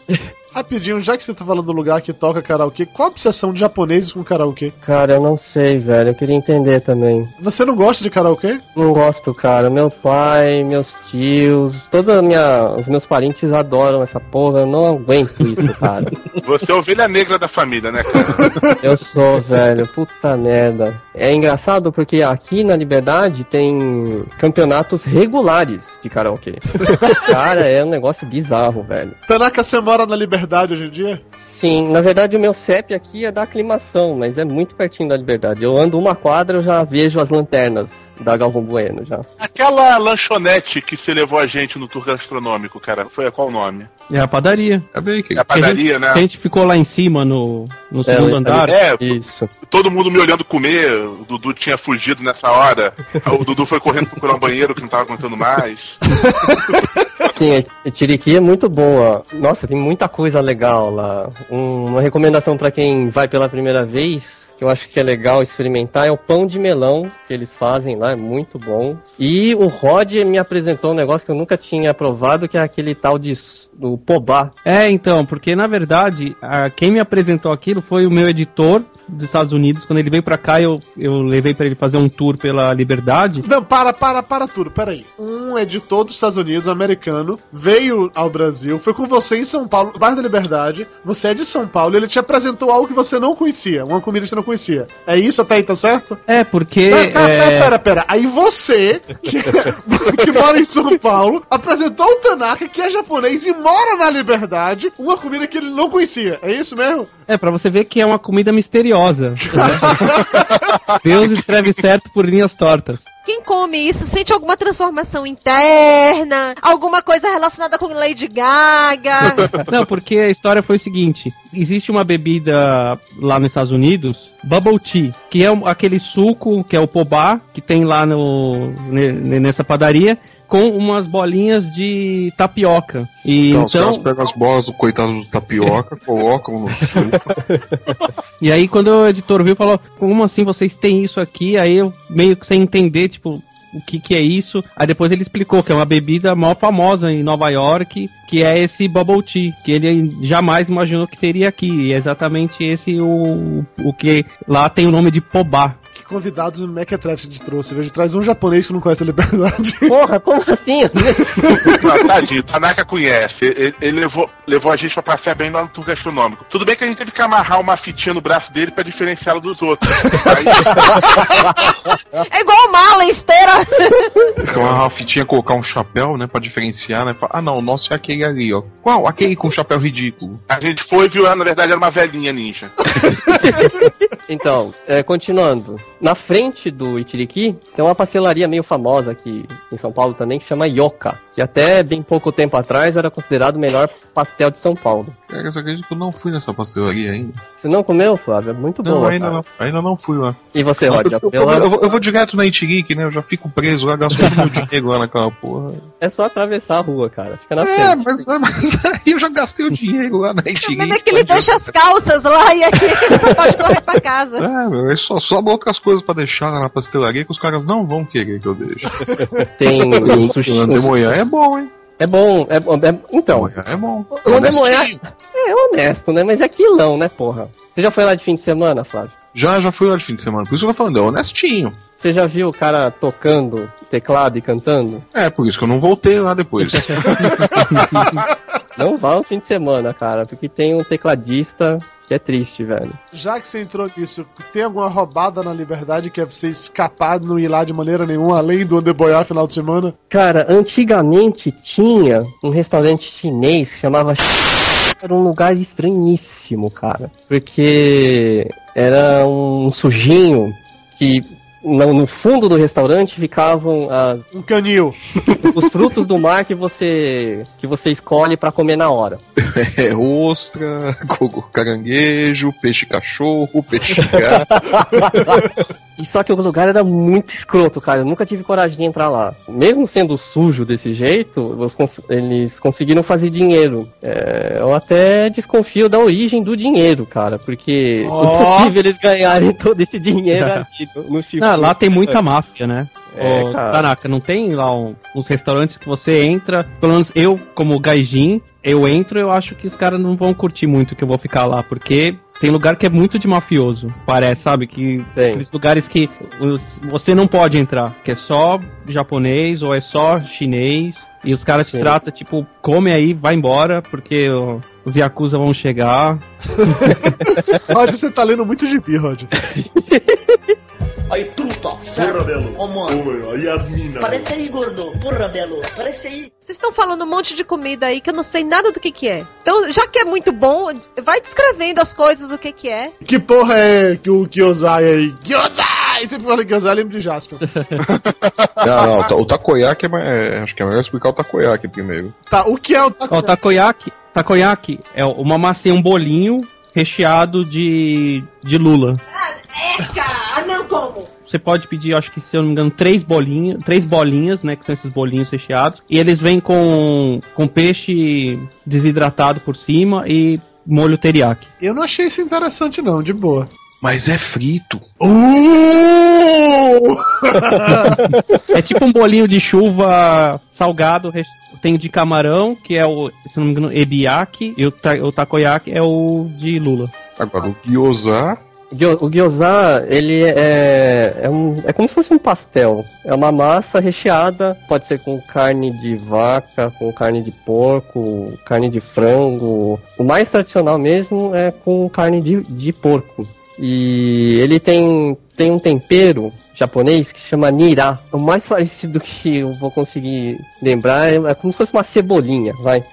Rapidinho, já que você tá falando do lugar que toca karaokê, qual a obsessão de japoneses com karaokê? Cara, eu não sei, velho. Eu queria entender também. Você não gosta de karaokê? Não gosto, cara. Meu pai, meus tios, toda a minha... os meus parentes adoram essa porra. Eu não aguento isso, cara. Você é ovelha negra da família, né, cara? Eu sou, velho. Puta merda. É engraçado porque aqui na Liberdade tem campeonatos regulares de karaokê. Cara, é um negócio bizarro, velho. Tanaka, você mora na Liberdade? Liberdade hoje em dia? Sim, na verdade o meu C E P aqui é da Aclimação, mas é muito pertinho da Liberdade. Eu ando uma quadra, eu já vejo as lanternas da Galvão Bueno já. Aquela lanchonete que você levou a gente no tour gastronômico, cara, foi a qual nome? É a padaria. É, bem que... é a padaria, a gente, né? A gente ficou lá em cima no, no segundo é, andar. É, isso. Todo mundo me olhando comer, o Dudu tinha fugido nessa hora, o Dudu foi correndo procurar um banheiro que não tava aguentando mais. Sim, a Tiriqui é muito boa. Nossa, tem muita coisa coisa legal lá. Um, uma recomendação para quem vai pela primeira vez, que eu acho que é legal experimentar, é o pão de melão que eles fazem lá, é muito bom. E o Rod me apresentou um negócio que eu nunca tinha provado, que é aquele tal de do pobá. É, então, porque na verdade, a, quem me apresentou aquilo foi o meu editor dos Estados Unidos. Quando ele veio pra cá, eu, eu levei pra ele fazer um tour pela Liberdade. Não, para, para, para tudo, peraí. Um editor dos Estados Unidos, americano, veio ao Brasil, foi com você em São Paulo, bairro da Liberdade, você é de São Paulo, e ele te apresentou algo que você não conhecia, uma comida que você não conhecia. É isso até aí, tá certo? É, porque... Não, cara, é... Pera, pera, pera. Aí você, que, é, que mora em São Paulo, apresentou o Tanaka, que é japonês e mora na Liberdade, uma comida que ele não conhecia. É isso mesmo? É, pra você ver que é uma comida misteriosa. Deus escreve certo por linhas tortas. Quem come isso sente alguma transformação interna, alguma coisa relacionada com Lady Gaga. Não, porque a história foi o seguinte: existe uma bebida lá nos Estados Unidos, bubble tea, que é aquele suco, que é o pobá, que tem lá no, nessa padaria, com umas bolinhas de tapioca. E então, então... os caras pegam as bolas do coitado do tapioca, colocam no suco. E aí quando o editor viu, falou: como assim vocês têm isso aqui? Aí eu meio que sem entender, tipo, o que que é isso? Aí depois ele explicou que é uma bebida mó famosa em Nova York, que é esse bubble tea, que ele jamais imaginou que teria aqui. E é exatamente esse o, o que lá tem o nome de pobá. Convidados no Mequetrefs de trouxe, veja, traz um japonês que não conhece a Liberdade. Porra, como assim? Não, tadinho, Tanaka conhece. Ele, ele levou, levou a gente pra passear bem lá no tour gastronômico. Tudo bem que a gente teve que amarrar uma fitinha no braço dele pra diferenciá-lo dos outros. Aí... É igual mala, esteira. É uma fitinha, colocar um chapéu, né, pra diferenciar, né? Pra... Ah, não, o nosso é aquele ali, ó. Qual? Aquele com um chapéu ridículo. A gente foi e viu, na verdade, era uma velhinha ninja. Então, é, continuando. Na frente do Itiriki tem uma pastelaria meio famosa aqui em São Paulo também, que chama Yoka, que até bem pouco tempo atrás era considerado o melhor pastel de São Paulo. É, só que eu tipo, não fui nessa pastelaria ainda. Você não comeu, Flávio? É muito bom. Não, ainda não, ainda não fui lá. E você, Rod? Eu, eu, pela... eu, eu vou direto na Itiriki, né? Eu já fico preso lá, gasto todo meu dinheiro lá naquela porra. É só atravessar a rua, cara. Fica na é, frente. Mas, mas aí eu já gastei o dinheiro lá na Itiriki. Mas é que ele deixa as calças lá e aí você pode correr pra casa. É, meu, é só, só outras coisas pra deixar na pastelaria que os caras não vão querer que eu deixe. Tem o sushi. O Andemoyan é bom, hein? É bom, é bom. É, então. É bom. O Andemoyan é honesto, né? Mas é aquilão, né, porra? Você já foi lá de fim de semana, Flávio? Já, já fui lá de fim de semana. Por isso que eu tô falando, é honestinho. Você já viu o cara tocando teclado e cantando? É, por isso que eu não voltei lá depois. Não vá no fim de semana, cara, porque tem um tecladista que é triste, velho. Já que você entrou nisso, tem alguma roubada na Liberdade que é você escapar, não ir lá de maneira nenhuma, além do Andeboiá final de semana? Cara, antigamente tinha um restaurante chinês que chamava... Era um lugar estranhíssimo, cara, porque era um sujinho que... No, no fundo do restaurante ficavam as, um canil. Os frutos do mar que você, que você escolhe pra comer na hora. É, ostra, caranguejo, peixe cachorro, peixe gato. E só que o lugar era muito escroto, cara. Eu nunca tive coragem de entrar lá. Mesmo sendo sujo desse jeito, eles conseguiram fazer dinheiro. É, eu até desconfio da origem do dinheiro, cara. Porque oh. é impossível eles ganharem todo esse dinheiro ali no Chico. Ah, lá tem muita máfia, né? É, oh, cara. Caraca, não tem lá um, uns restaurantes que você entra... Pelo menos eu, como gaijin, eu entro e eu acho que os caras não vão curtir muito que eu vou ficar lá, porque... Tem lugar que é muito de mafioso, parece, sabe? Que tem aqueles lugares que você não pode entrar, que é só japonês ou é só chinês. E os caras te tratam, tipo, come aí, vai embora, porque os Yakuza vão chegar. Rod, você tá lendo muito gibi, Rod. Aí, truta, porra, belo. Ó, oh, mano. Aí, as minas. Parece aí, gordo. Porra, belo. Parece aí. Vocês estão falando um monte de comida aí que eu não sei nada do que que é. Então, já que é muito bom, vai descrevendo as coisas, o que que é. Que porra é o Gyozai aí? Gyozai! Sempre fala Gyozai, eu lembro de Jasper. Não, não. O takoyaki é... Acho que é melhor explicar o takoyaki primeiro. Tá, o que é o takoyaki? O takoyaki, takoyaki é uma massinha, um bolinho recheado de, de lula. Ah, é, cara. Ah, não. como? Você pode pedir, acho que, se eu não me engano, três bolinhas, três bolinhas, né? Que são esses bolinhos recheados. E eles vêm com, com peixe desidratado por cima e molho teriyaki. Eu não achei isso interessante, não, de boa. Mas é frito. Uh! É tipo um bolinho de chuva salgado. Tem o de camarão, que é o, se não me engano, ebiaki. E o, ta- o takoyaki é o de lula. Agora, o gyoza... O gyoza, ele é, é, um, é como se fosse um pastel. É uma massa recheada, pode ser com carne de vaca, com carne de porco, carne de frango. O mais tradicional mesmo é com carne de, de porco. E ele tem, tem um tempero japonês que chama nirá. O mais parecido que eu vou conseguir lembrar é, é como se fosse uma cebolinha, vai.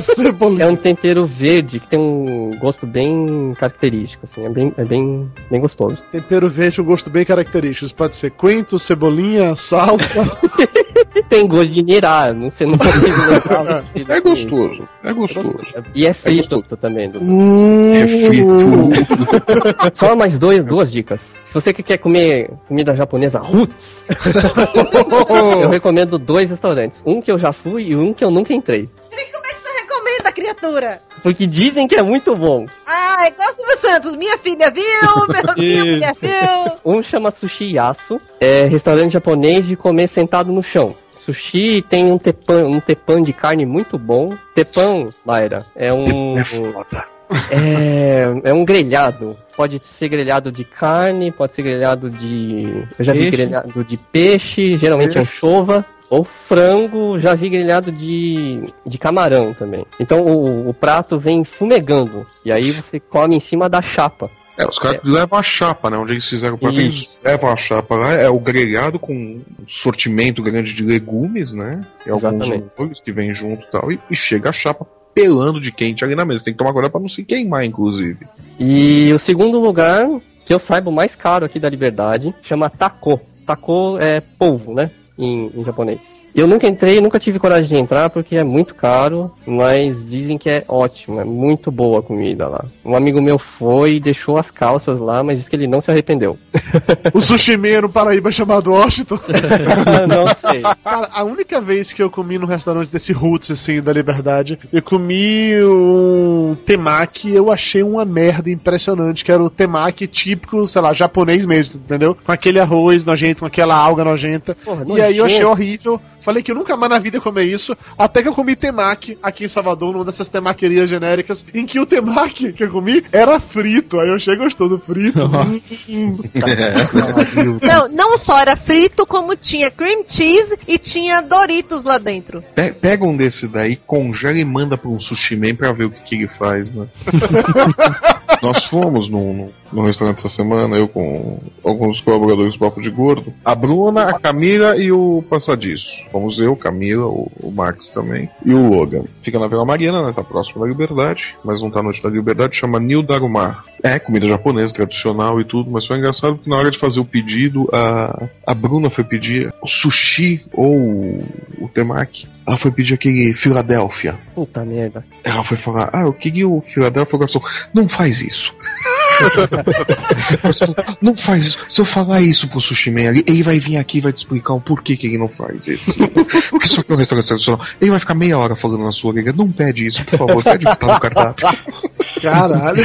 Cebolinha. É um tempero verde que tem um gosto bem característico, assim, é bem, é bem, bem gostoso. Tempero verde, um gosto bem característico. Isso pode ser coentro, cebolinha, salsa. Tem gosto de nirá, não sei, não consigo lembrar. É gostoso, é gostoso. E é frito é também, Dudu. Uh... É frito. Só mais dois, duas dicas. Se você que quer comer comida japonesa roots, eu recomendo dois restaurantes. Um que eu já fui e um que eu nunca entrei. Como é que você recomenda, criatura? Porque dizem que é muito bom. Ah, é igual Silvio Santos. Minha filha viu, meu filho, minha filha viu. Um chama Sushi Yasu. É restaurante japonês de comer sentado no chão. Sushi tem um tepan, um tepan de carne muito bom. Tepan, Mayra, é um... É foda. É, é um grelhado. Pode ser grelhado de carne, pode ser grelhado de... Eu já peixe. vi grelhado de peixe, geralmente peixe. anchova. Ou frango, já vi grelhado de, de camarão também. Então o, o prato vem fumegando. E aí você come em cima da chapa. É, os caras é. levam a chapa, né? Onde eles fizeram o prato, Isso. eles levam a chapa lá. É o grelhado com um sortimento grande de legumes, né? E alguns molhos que vêm junto e tal. E, e chega a chapa pelando de quente ali na mesa. Tem que tomar cuidado pra não se queimar, inclusive. E o segundo lugar, que eu saiba o mais caro aqui da Liberdade, chama Tako. Tako é polvo, né? Em, em japonês. Eu nunca entrei, nunca tive coragem de entrar porque é muito caro, mas dizem que é ótimo, é muito boa a comida lá. Um amigo meu foi e deixou as calças lá, mas disse que ele não se arrependeu. O sushimeiro no Paraíba chamado Washington? Não sei. Cara, a única vez que eu comi num restaurante desse Roots, assim, da Liberdade, eu comi um temaki, eu achei uma merda impressionante, que era o temaki típico, sei lá, japonês mesmo, entendeu? Com aquele arroz nojento, com aquela alga nojenta. Porra, e aí eu achei horrível. Falei que eu nunca mais na vida ia comer isso, até que eu comi temaki aqui em Salvador, numa dessas temaquerias genéricas, em que o temaki que eu comi era frito. Aí eu achei gostoso, frito. Não, não só era frito, como tinha cream cheese e tinha Doritos lá dentro. Pe- pega um desse daí, congela e manda pra um sushi man pra ver o que, que ele faz, né? Nós fomos num, num restaurante essa semana, eu com alguns colaboradores do Papo de Gordo, a Bruna, a Camila e o Passadiço. Fomos eu, Camila, o, o Max também e o Logan. Fica na Vila Mariana, né? Tá próximo da Liberdade, mas não tá noite da Liberdade, chama Nil Darumar. É, comida japonesa, tradicional e tudo, mas foi engraçado porque na hora de fazer o pedido, a, a Bruna foi pedir o sushi ou o temaki. Ela foi pedir aquele Filadélfia. Puta merda. Ela foi falar, ah, eu queria o Filadélfia. O garçom, não faz isso. Não faz isso. Se eu falar isso pro sushi man ali, ele vai vir aqui e vai te explicar o porquê que ele não faz isso. Porque isso aqui é um restaurante tradicional. Ele vai ficar meia hora falando na sua orelha. Não pede isso, por favor. Pede o que tá no cardápio. Caralho.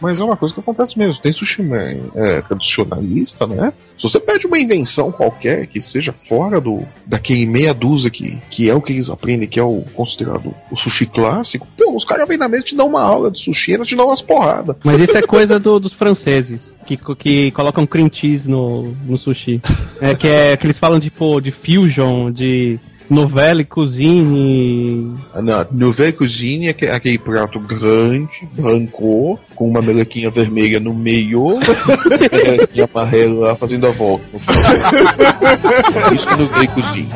Mas é uma coisa que acontece mesmo. Tem sushi man é, tradicionalista, né? Se você pede uma invenção qualquer que seja fora do daquele meia dúzia que, que é o que eles aprendem, que é o considerado o sushi clássico, pô, os caras já vêm na mesa e te dão uma aula de sushi e eles te dão umas porradas. Mas isso é coisa do, dos franceses, que, que colocam cream cheese no, no sushi. É que, é que eles falam tipo de fusion, de... Nouvelle Cuisine. Não, Nouvelle Cuisine é aquele prato grande, branco, com uma melequinha vermelha no meio e amarelo lá fazendo a volta. Isso é Nouvelle Cuisine.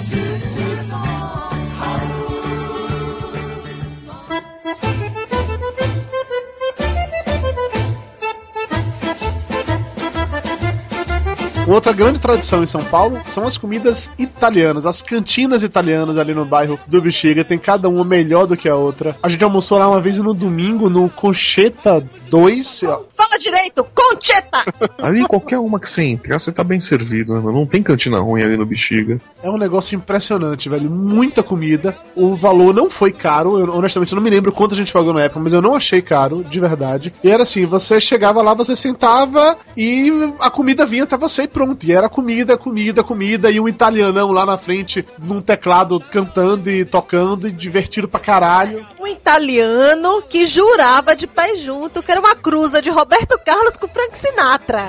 Outra grande tradição em São Paulo são as comidas italianas, as cantinas italianas ali no bairro do Bexiga. Tem cada uma melhor do que a outra. A gente almoçou lá uma vez no domingo no Concheta dois. Fala direito, Concheta! Ali qualquer uma que você entrar, você tá bem servido, né? Não tem cantina ruim ali no Bexiga. É um negócio impressionante, velho. Muita comida. O valor não foi caro. Eu, honestamente, eu não me lembro quanto a gente pagou na época, mas eu não achei caro, de verdade. E era assim, você chegava lá, você sentava e a comida vinha até você e pronto. E era comida, comida, comida e um italianão lá na frente num teclado cantando e tocando e divertido pra caralho. Um italiano que jurava de pé junto que era uma cruza de Roberto Carlos com Frank Sinatra.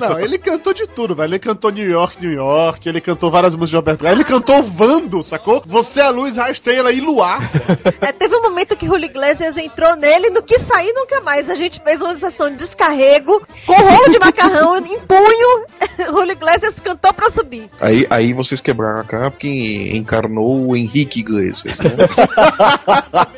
Não, ele cantou de tudo, velho. Ele cantou New York, New York, ele cantou várias músicas de Roberto Carlos. Ele cantou Vando, sacou? Você é a luz, a estrela e luar. É, teve um momento que Julio Iglesias entrou nele, no que sair nunca mais. A gente fez uma sessão de descarrego, com rolo de macarrão em punho, Julio Iglesias cantou pra subir. Aí, aí vocês quebraram a cara porque encarnou o Henrique Iglesias, né?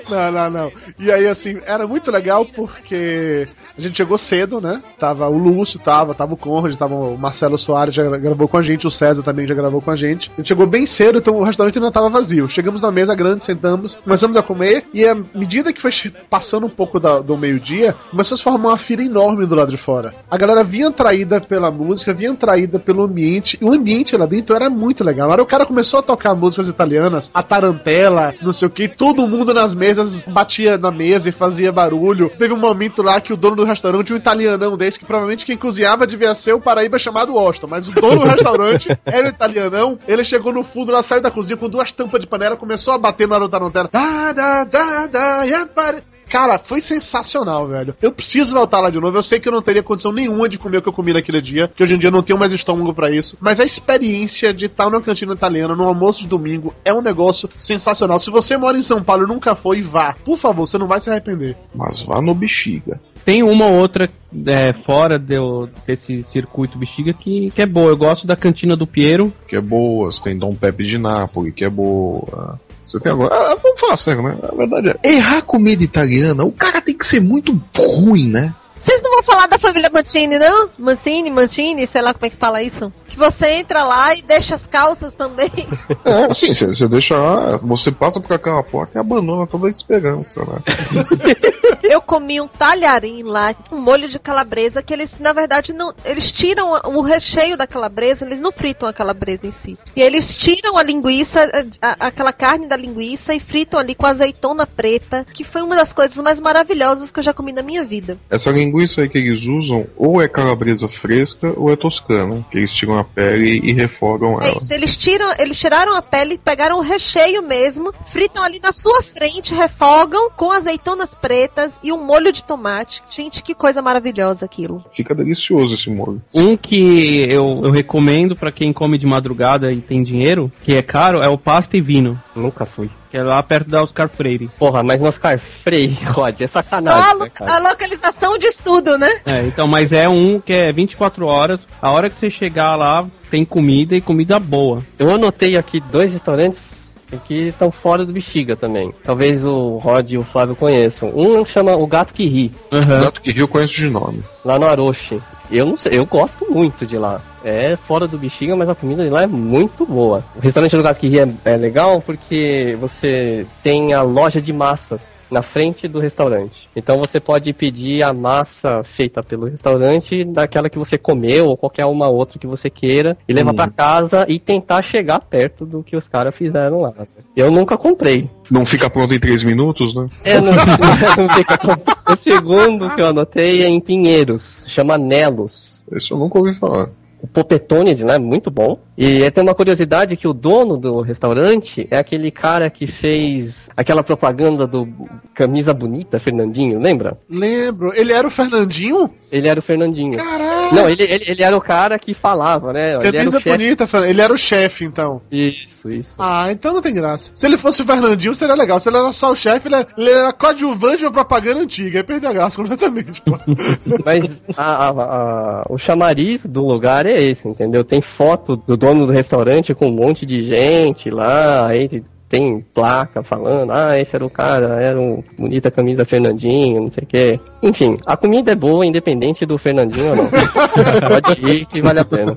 Não, não, não. E aí, assim, era muito legal porque a gente chegou cedo, né? Tava o Lúcio, tava, tava o Conrad, tava o Marcelo Soares, já gravou com a gente, o César também já gravou com a gente. A gente chegou bem cedo, então o restaurante ainda tava vazio. Chegamos na mesa grande, sentamos, começamos a comer, e à medida que foi passando um pouco da, do meio-dia, começou a se formar uma fila enorme do lado de fora. A galera vinha atraída pela música, vinha atraída pelo ambiente, e o ambiente lá dentro era muito legal. Na hora o cara começou a tocar músicas italianas, a tarantela, não sei o que, todo mundo nas mesas batia na mesa e fazia barulho. Teve um momento lá que o dono do do restaurante, um italianão desse, que provavelmente quem cozinhava devia ser o paraíba chamado Austin, mas o dono do restaurante era o italianão. Ele chegou no fundo, lá saiu da cozinha com duas tampas de panela, começou a bater na tarantela. Da, da, da, da, e apare... Cara, foi sensacional, velho. Eu preciso voltar lá de novo. Eu sei que eu não teria condição nenhuma de comer o que eu comi naquele dia, que hoje em dia eu não tenho mais estômago pra isso. Mas a experiência de estar numa cantina italiana, num almoço de domingo, é um negócio sensacional. Se você mora em São Paulo e nunca foi, vá. Por favor, você não vai se arrepender. Mas vá no Bexiga. Tem uma ou outra é, fora de, desse circuito Bexiga que, que é boa. Eu gosto da cantina do Piero, que é boa. Você tem Dom Pepe de Nápoles, que é boa. Você tem agora. Ah, vamos falar sério, né? A verdade é. Errar comida italiana, o cara tem que ser muito ruim, né? Vocês não vão falar da família Mancini, não? Mancini, Mancini, sei lá como é que fala isso. Que você entra lá e deixa as calças também. É, assim, você deixa lá, você passa por aquela porta e abandona toda a esperança, né? Eu comi um talharim lá, um molho de calabresa, que eles, na verdade, não, eles tiram o recheio da calabresa, eles não fritam a calabresa em si. E eles tiram a linguiça, a, aquela carne da linguiça, e fritam ali com azeitona preta, que foi uma das coisas mais maravilhosas que eu já comi na minha vida. Essa linguiça aí que eles usam, ou é calabresa fresca, ou é toscana, que eles tiram a pele e refogam ela. É isso, eles, tiram, eles tiraram a pele, pegaram o recheio mesmo, fritam ali na sua frente, refogam com azeitonas pretas, e um molho de tomate. Gente, que coisa maravilhosa aquilo. Fica delicioso esse molho. Um que eu, eu recomendo pra quem come de madrugada e tem dinheiro, que é caro, é o Pasta e Vino. Nunca fui. Que é lá perto da Oscar Freire. Porra, mas no Oscar Freire, Rod, é sacanagem. Só a, né, a localização de estudo, né? É, então, mas é um que é vinte e quatro horas. A hora que você chegar lá, tem comida e comida boa. Eu anotei aqui dois restaurantes que estão fora do Bexiga também. Talvez o Rod e o Flávio conheçam. Um chama O Gato que Ri. Uhum. O Gato que Ri eu conheço de nome. Lá no Aroche. Eu não sei, eu gosto muito de lá. É fora do Bexiga, mas a comida de lá é muito boa. O restaurante do Gato que Ri é, é legal porque você tem a loja de massas na frente do restaurante. Então você pode pedir a massa feita pelo restaurante, daquela que você comeu ou qualquer uma outra que você queira, e levar hum. pra casa e tentar chegar perto do que os caras fizeram lá. Eu nunca comprei. Não fica pronto em três minutos, né? É, não, não fica pronto. O segundo que eu anotei é em Pinheiros, chama Nelos. Esse eu nunca ouvi falar. O Popetone de lá é muito bom. E tem uma curiosidade que o dono do restaurante é aquele cara que fez aquela propaganda do Camisa Bonita, Fernandinho, lembra? Lembro. Ele era o Fernandinho? Ele era o Fernandinho. Caralho! Não, ele, ele, ele era o cara que falava, né? Ele Camisa era o Bonita, chefe. Ele era o chefe, então. Isso, isso. Ah, então não tem graça. Se ele fosse o Fernandinho, seria legal. Se ele era só o chefe, ele, ele era coadjuvante de uma propaganda antiga. Aí perdeu a graça completamente. Mas a, a, a, o chamariz do lugar é é esse, entendeu? Tem foto do dono do restaurante com um monte de gente lá, aí tem placa falando, ah, esse era o cara, era um bonita camisa Fernandinho, não sei o quê. Enfim, a comida é boa, independente do Fernandinho ou não. Pode ir que vale a pena.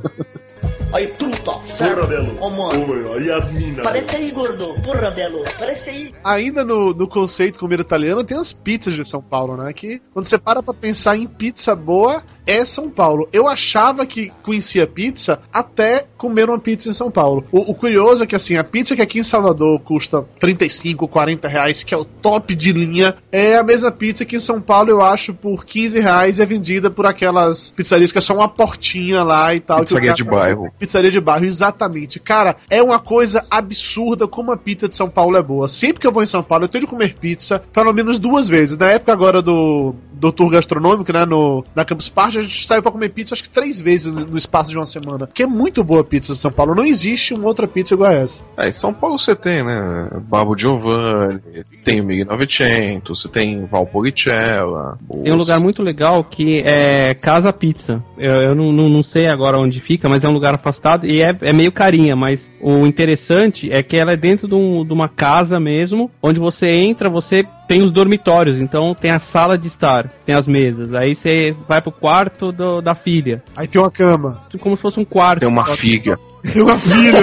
Aí, truta, porra, Belo. Ó, mano. Aí as minas. Parece aí, gordo. Porra, Belo. Parece aí. Ainda no, no conceito comida italiana, tem as pizzas de São Paulo, né? Que quando você para pra pensar em pizza boa, é São Paulo. Eu achava que conhecia pizza até comer uma pizza em São Paulo. O, o curioso é que, assim, a pizza que aqui em Salvador custa trinta e cinco, quarenta reais, que é o top de linha, é a mesma pizza que em São Paulo, eu acho, por quinze reais, é vendida por aquelas pizzarias que é só uma portinha lá e tal. Pizzaria de bairro. Pizzaria de bairro, exatamente. Cara, é uma coisa absurda como a pizza de São Paulo é boa. Sempre que eu vou em São Paulo, eu tenho de comer pizza pelo menos duas vezes. Na época agora do, do tour gastronômico, né, no, na Campus Party, a gente saiu pra comer pizza acho que três vezes no espaço de uma semana. Que é muito boa a pizza de São Paulo. Não existe uma outra pizza igual a essa. É, em São Paulo você tem, né, Babo Giovanni, tem o mil e novecentos, você tem Valpolicella. Tem um lugar muito legal que é Casa Pizza. Eu, eu não, não, não sei agora onde fica, mas é um lugar afastado e é, é meio carinha, mas o interessante é que ela é dentro de, um, de uma casa mesmo, onde você entra, você tem os dormitórios, então tem a sala de estar, tem as mesas, aí você vai pro quarto do, da filha. Aí tem uma cama. Como se fosse um quarto. Tem uma filha. Uma filha.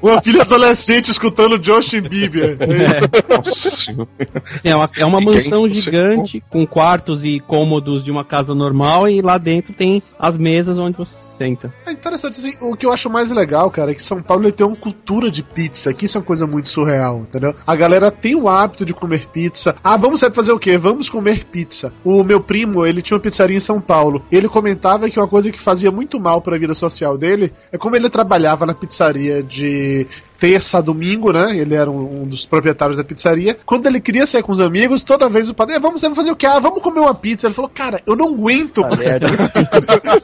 Uma filha adolescente escutando Justin Bieber. É, é uma, é uma mansão gigante com quartos e cômodos de uma casa normal e lá dentro tem as mesas onde você se senta. É interessante, assim, o que eu acho mais legal, cara, é que São Paulo ele tem uma cultura de pizza, que isso é uma coisa muito surreal, entendeu? A galera tem o hábito de comer pizza. Ah, vamos fazer o quê? Vamos comer pizza. O meu primo, ele tinha uma pizzaria em São Paulo. Ele comentava que uma coisa que fazia muito mal pra vida social dele é como ele trabalhava na pizzaria de terça a domingo, né? Ele era um, um dos proprietários da pizzaria. Quando ele queria sair com os amigos, toda vez o padeiro, vamos fazer o quê? Ah, vamos comer uma pizza. Ele falou, cara, eu não aguento.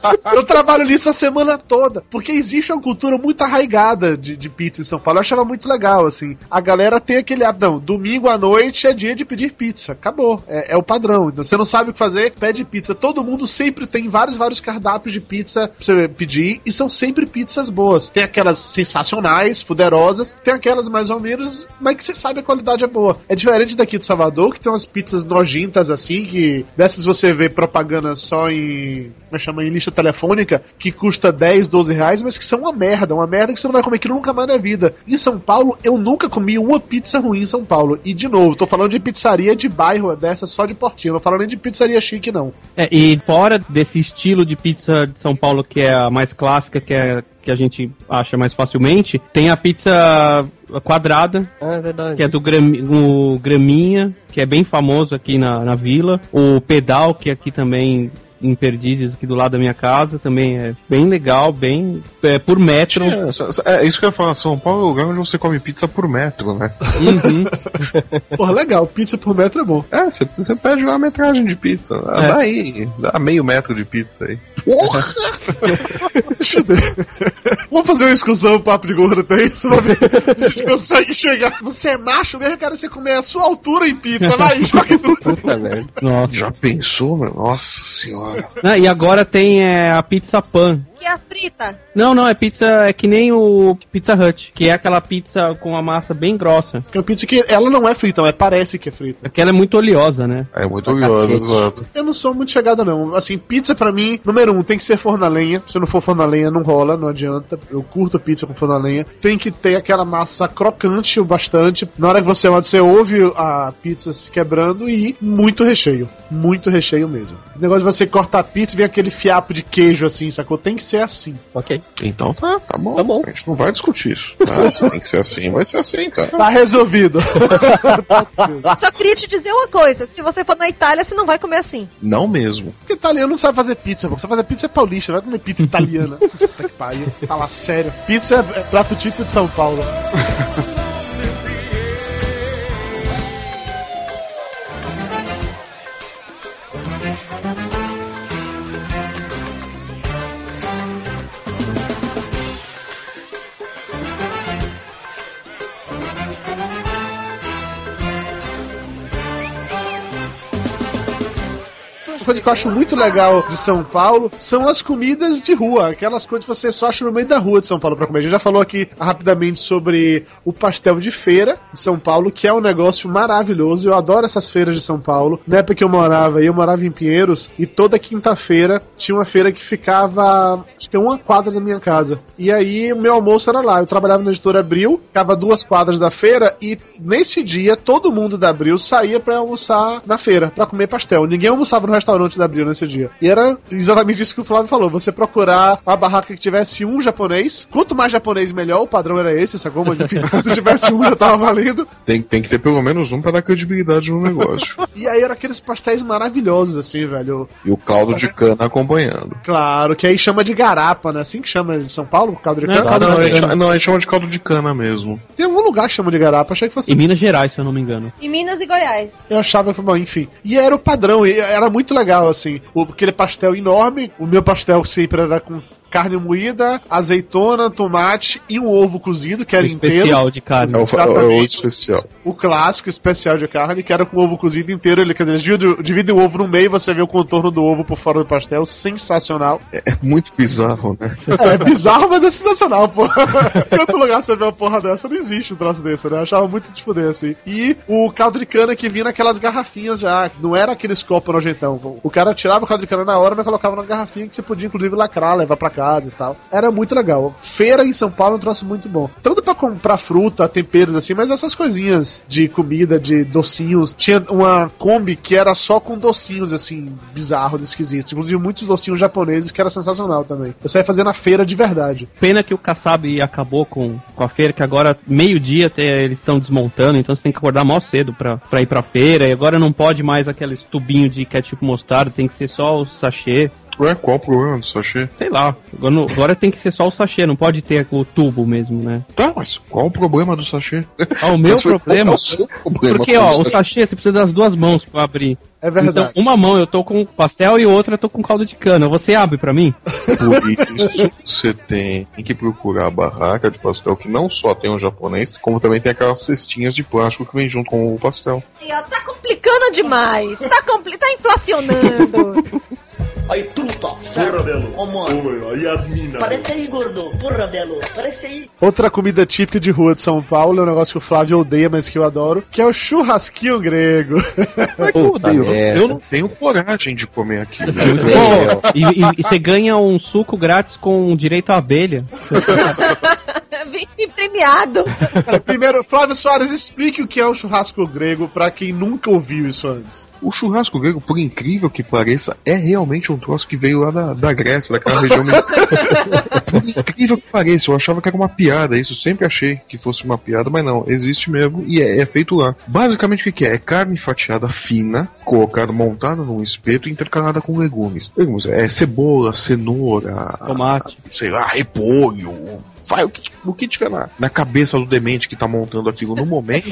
Ah, eu trabalho nisso a semana toda. Porque existe uma cultura muito arraigada de, de pizza em São Paulo. Eu achava muito legal, assim. A galera tem aquele, ah, não, domingo à noite é dia de pedir pizza. Acabou. É, é o padrão. Então, você não sabe o que fazer, pede pizza. Todo mundo sempre tem vários, vários cardápios de pizza pra você pedir. E são sempre pizzas boas. Tem aquelas sensacionais, fuderosas, tem aquelas mais ou menos, mas que você sabe a qualidade é boa. É diferente daqui de Salvador, que tem umas pizzas nojentas assim, que dessas você vê propaganda só em, como chama, em lista telefônica, que custa dez, doze reais, mas que são uma merda, uma merda que você não vai comer aquilo nunca mais na vida. Em São Paulo, eu nunca comi uma pizza ruim em São Paulo. E de novo, tô falando de pizzaria de bairro, dessa só de portinho, não falo nem de pizzaria chique, não. É, e fora desse estilo de pizza de São Paulo, que é a mais clássica, que é que a gente acha mais facilmente, tem a pizza quadrada, é verdade, que é do gram, o Graminha, que é bem famoso aqui na, na vila, o Pedal, que aqui também em Perdizes, aqui do lado da minha casa, também é bem legal, bem é, por metro. É, é, é isso que eu ia falar, São Paulo é o lugar onde você come pizza por metro, né? Uhum. Porra, legal, pizza por metro é bom. É, você pede uma metragem de pizza, é. dá aí, dá meio metro de pizza aí. Porra! Vamos fazer uma excursão, um papo de gordo, tá isso? A gente consegue chegar. Você é macho mesmo, cara, você comer a sua altura em pizza, vai lá e joga tudo. Puta merda. Nossa. Já pensou, meu? Nossa senhora. Ah, e agora tem é, a pizza pan. Que é a frita? Não, não, é pizza, é que nem o Pizza Hut, que é aquela pizza com a massa bem grossa. Que é uma pizza que ela não é frita, mas parece que é frita. É que ela é muito oleosa, né? É muito oleosa, exato. Eu não sou muito chegada, não. Assim, pizza pra mim, número um, tem que ser forno a lenha. Se não for forno a lenha, não rola, não adianta. Eu curto pizza com forno a lenha. Tem que ter aquela massa crocante o bastante. Na hora que você manda, você ouve a pizza se quebrando e muito recheio. Muito recheio mesmo. O negócio de você cortar a pizza e vem aquele fiapo de queijo assim, sacou? Tem que ser assim. Ok. Então tá, tá bom. Tá bom. A gente não vai discutir isso. Tá? Se tem que ser assim, vai ser assim, cara. Tá resolvido. Só queria te dizer uma coisa. Se você for na Itália, você não vai comer assim. Não mesmo. Porque italiano não sabe fazer pizza, pô. Sabe fazer pizza é paulista, não vai comer pizza italiana. Puta que pariu. Fala sério. Pizza é prato típico de São Paulo. coisa que eu acho muito legal de São Paulo são as comidas de rua, aquelas coisas que você só acha no meio da rua de São Paulo pra comer. A gente já falou aqui rapidamente sobre o pastel de feira de São Paulo, que é um negócio maravilhoso. Eu adoro essas feiras de São Paulo. Na época que eu morava, eu morava em Pinheiros, e toda quinta-feira tinha uma feira que ficava, acho que uma quadra da minha casa. E aí o meu almoço era lá. Eu trabalhava na Editora Abril, ficava duas quadras da feira, e nesse dia todo mundo da Abril saía pra almoçar na feira, pra comer pastel. Ninguém almoçava no restaurante da Abril nesse dia. E era exatamente isso que o Flávio falou, você procurar uma barraca que tivesse um japonês. Quanto mais japonês, melhor. O padrão era esse, sacou? Mas enfim, se tivesse um já tava valendo. Tem, tem que ter pelo menos um pra dar credibilidade no negócio. E aí eram aqueles pastéis maravilhosos, assim, velho. E o caldo de cana acompanhando. Claro, que aí chama de garapa, né? Assim que chama de São Paulo, caldo de cana? Não, não, não, a gente, não, a gente chama de caldo de cana mesmo. Tem algum lugar que chama de garapa, achei que fosse... Em Minas Gerais, se eu não me engano. Em Minas e Goiás. Eu achava que, bom, enfim. E era o padrão, e era muito legal, assim. O, aquele pastel enorme, o meu pastel sempre era com carne moída, azeitona, tomate e um ovo cozido, que era o inteiro. Especial de carne. É o, é o especial. O clássico especial de carne, que era com ovo cozido inteiro. Ele, quer dizer, divide o ovo no meio, você vê o contorno do ovo por fora do pastel. Sensacional. É, é muito bizarro, né? É, é bizarro, mas é sensacional, pô. Em outro lugar você vê uma porra dessa, não existe um troço desse, né? Eu achava muito de poder, assim. E o caldo de cana que vinha naquelas garrafinhas já, não era aqueles copos nojentão. O cara tirava o caldo de cana na hora, mas colocava na garrafinha que você podia, inclusive, lacrar, levar pra casa e tal. Era muito legal. Feira em São Paulo é um troço muito bom. Tanto pra comprar fruta, temperos assim, mas essas coisinhas de comida, de docinhos. Tinha uma Kombi que era só com docinhos, assim, bizarros, esquisitos. Inclusive muitos docinhos japoneses, que era sensacional também. Eu saía fazendo a feira de verdade. Pena que o Kassab acabou com, com a feira, que agora meio-dia até eles estão desmontando, então você tem que acordar mó cedo pra, pra ir pra feira. E agora não pode mais aqueles tubinhos de ketchup mostarda, tem que ser só o sachê. Ué, qual o problema do sachê? Sei lá, agora, agora tem que ser só o sachê, não pode ter o tubo mesmo, né? Tá, mas qual o problema do sachê? Ah, o meu problema? O seu problema? Porque, ó, o sachê você precisa das duas mãos pra abrir. É verdade. Então, uma mão eu tô com pastel e outra eu tô com caldo de cana. Você abre pra mim? Por isso, você tem que procurar a barraca de pastel que não só tem um japonês, como também tem aquelas cestinhas de plástico que vem junto com o pastel. E, ó, tá complicando demais. Tá, compli- tá inflacionando. Aí, truta! Porra, Belo! Ó, mano! Aí, as minas! Parece aí, gordo! Porra, Belo! Parece aí! Outra comida típica de rua de São Paulo é um negócio que o Flávio odeia, mas que eu adoro, que é o churrasquinho grego. Como é que eu odeio? Eu não tenho coragem de comer aquilo. E você ganha um suco grátis com direito à abelha. Vim premiado. Primeiro, Flávio Soares, explique o que é o churrasco grego pra quem nunca ouviu isso antes. O churrasco grego, por incrível que pareça, é realmente um troço que veio lá da, da Grécia, daquela região. Por incrível que pareça, eu achava que era uma piada, isso eu sempre achei que fosse uma piada, mas não, existe mesmo e é, é feito lá. Basicamente o que é? É carne fatiada fina, colocada, montada num espeto e intercalada com legumes. Legumes é cebola, cenoura, tomate, sei lá, repolho. Vai o que, o que tiver lá na cabeça do demente que tá montando aquilo no momento.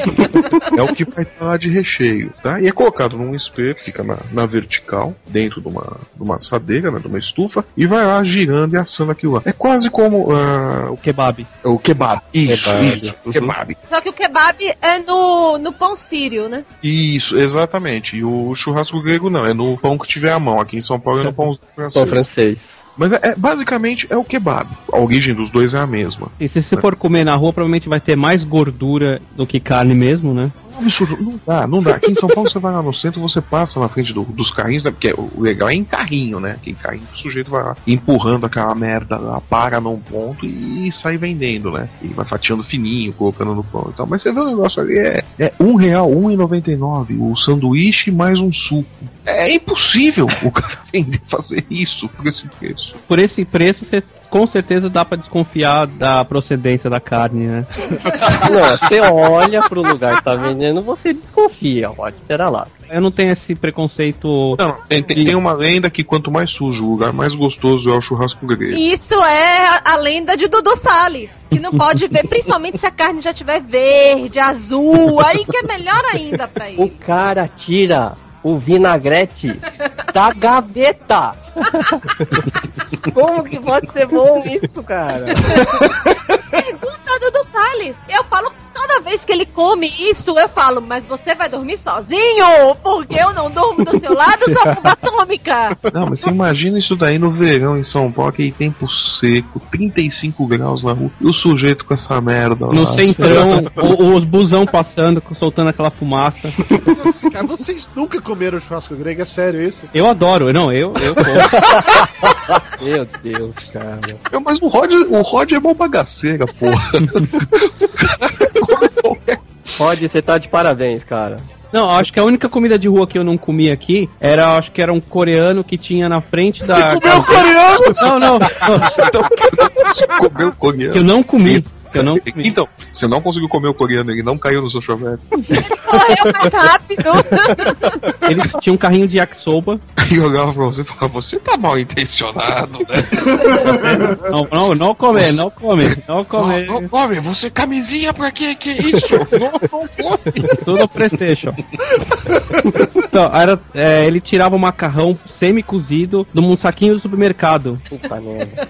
É o que vai estar lá de recheio, tá? E é colocado num espelho que fica na, na vertical, dentro de uma, de uma assadeira, né, de uma estufa, e vai lá girando e assando aquilo lá. É quase como uh, o kebab. O kebab, isso, kebab. isso, o kebab. Só que o kebab é no, no pão sírio, né? Isso, exatamente. E o churrasco grego não, é no pão que tiver à mão. Aqui em São Paulo é no pão francês. Pão francês. Mas é, é, basicamente é o kebab. A origem dos dois é a mesma. E se você for comer na rua, provavelmente vai ter mais gordura do que carne mesmo, né? Absurdo, não dá, não dá. Aqui em São Paulo você vai lá no centro, você passa na frente do, dos carrinhos, né? Porque o legal é em carrinho, né? Que em carrinho o sujeito vai lá empurrando aquela merda lá, para num ponto e sai vendendo, né? E vai fatiando fininho, colocando no pão e tal. Mas você vê o negócio ali, é, é um real, um real e noventa e nove, o sanduíche mais um suco. É impossível o cara vender, fazer isso por esse preço. Por esse preço, você com certeza dá pra desconfiar da procedência da carne, né? Não, você olha pro lugar que tá vendendo, você desconfia, pode esperar lá. Eu não tenho esse preconceito. Não, tem, tem, tem uma lenda que quanto mais sujo o lugar, mais gostoso é o churrasco grego. Isso é a lenda de Dudu Salles, que não pode ver, principalmente se a carne já tiver verde, azul, aí que é melhor ainda pra ele. O cara tira o vinagrete da gaveta. Como que pode ser bom isso, cara? Pergunta a Dudu Salles. Eu falo toda vez que ele come isso, eu falo, mas você vai dormir sozinho? Porque eu não durmo do seu lado, só bomba atômica. Não, mas você imagina isso daí no verão em São Paulo, que tempo seco, trinta e cinco graus na rua, e o sujeito com essa merda lá. No centrão, os busão passando, soltando aquela fumaça. Cara, vocês nunca comeram churrasco grego, é sério isso? Eu adoro, não, eu... eu Meu Deus, cara. Eu, mas o Rod, o Rod é bom bagaceira, porra. Rod, você tá de parabéns, cara. Não, acho que a única comida de rua que eu não comi aqui era, acho que era um coreano que tinha na frente da... Você comeu coreano? Não, não. Você comeu coreano? Eu não comi. Eu não comi. Então, você não conseguiu comer o coreano, ele não caiu no seu chuvete. Ele correu mais rápido. Ele tinha um carrinho de yakisoba. E olhava pra você e falava, você tá mal intencionado, né? Não, não, não comer, não comer, não comer. Não, não come, você camisinha pra quê? Que isso? Não, não come. Tudo PlayStation. Então, era, é, ele tirava o macarrão semi-cozido de um saquinho do supermercado. Puta merda.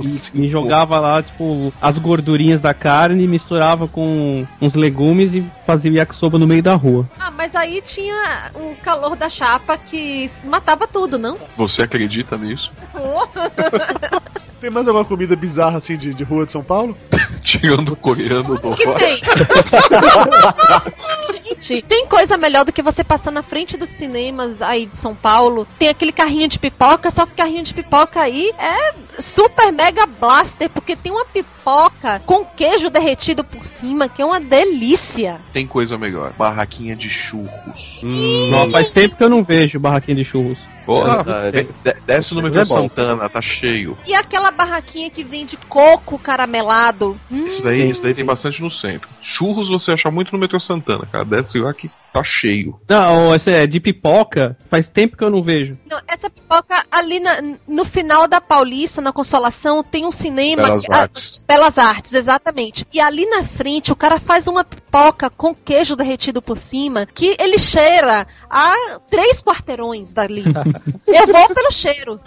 E, e jogava lá, tipo, as gorduras gordurinhas da carne, misturava com uns legumes e fazia yakisoba no meio da rua. Ah, mas aí tinha o calor da chapa que matava tudo, não? Você acredita nisso? Tem mais alguma comida bizarra assim de, de rua de São Paulo? Tirando o coreano do que tem? Gente, tem coisa melhor do que você passar na frente dos cinemas aí de São Paulo, tem aquele carrinho de pipoca, só que o carrinho de pipoca aí é super mega blaster, porque tem uma pipoca com queijo derretido por cima, que é uma delícia. Tem coisa melhor, barraquinha de churros. Hum, não, faz tempo que eu não vejo barraquinha de churros. Oh, ah, de, de, desce no meu Santana, tá cheio. E aquela barraquinha que vende coco caramelado. Isso daí, hum. isso daí tem bastante no centro. Churros você acha muito no metrô Santana, cara. Desce lá que tá cheio. Não, essa é de pipoca. Faz tempo que eu não vejo. Não, essa pipoca ali na, no final da Paulista, na Consolação, tem um cinema. Belas que, Artes. A, Belas Artes, exatamente. E ali na frente o cara faz uma pipoca com queijo derretido por cima que ele cheira a três quarteirões dali. Eu vou pelo cheiro.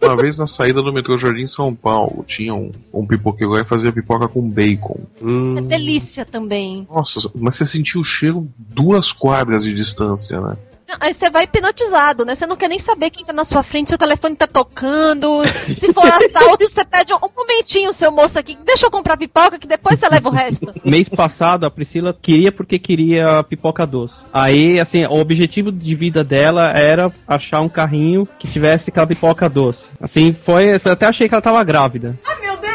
Uma vez na saída do metrô Jardim São Paulo, tinha um, um pipoqueiro lá e fazia pipoca com bacon. Hum. É delícia também. Nossa, mas você sentiu o cheiro duas quadras de distância, né? Aí você vai hipnotizado, né? Você não quer nem saber quem tá na sua frente, seu telefone tá tocando. Se for assalto, você pede um, um momentinho, seu moço aqui, deixa eu comprar pipoca que depois você leva o resto. Mês passado, a Priscila queria porque queria pipoca doce. Aí, assim, o objetivo de vida dela era achar um carrinho que tivesse aquela pipoca doce. Assim, foi... Eu até achei que ela tava grávida. Ah, meu Deus!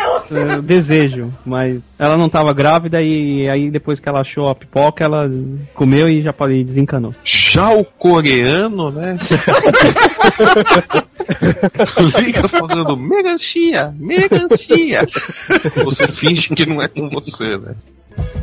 Eu desejo, mas ela não tava grávida e aí depois que ela achou a pipoca, ela comeu e já e desencanou. Já o coreano, né? Fica falando megancia, megancia. Você finge que não é com você, né?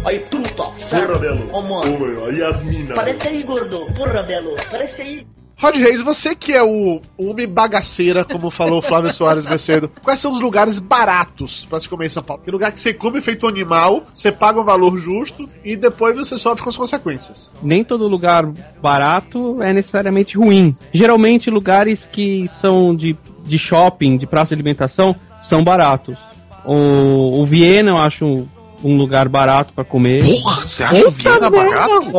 Aí, truta, porra, belo. Ó, mano. Aí, as minas. Parece aí, gordo. Porra, belo. Parece aí. Rod Reis, você que é o homem bagaceira, como falou o Flávio Soares mais cedo, quais são os lugares baratos pra se comer em São Paulo? Que lugar que você come feito animal, você paga um valor justo e depois você sofre com as consequências. Nem todo lugar barato é necessariamente ruim. Geralmente lugares que são de, de shopping, de praça de alimentação, são baratos. O, o Viena eu acho um lugar barato pra comer. Porra, você acha o Viena barato?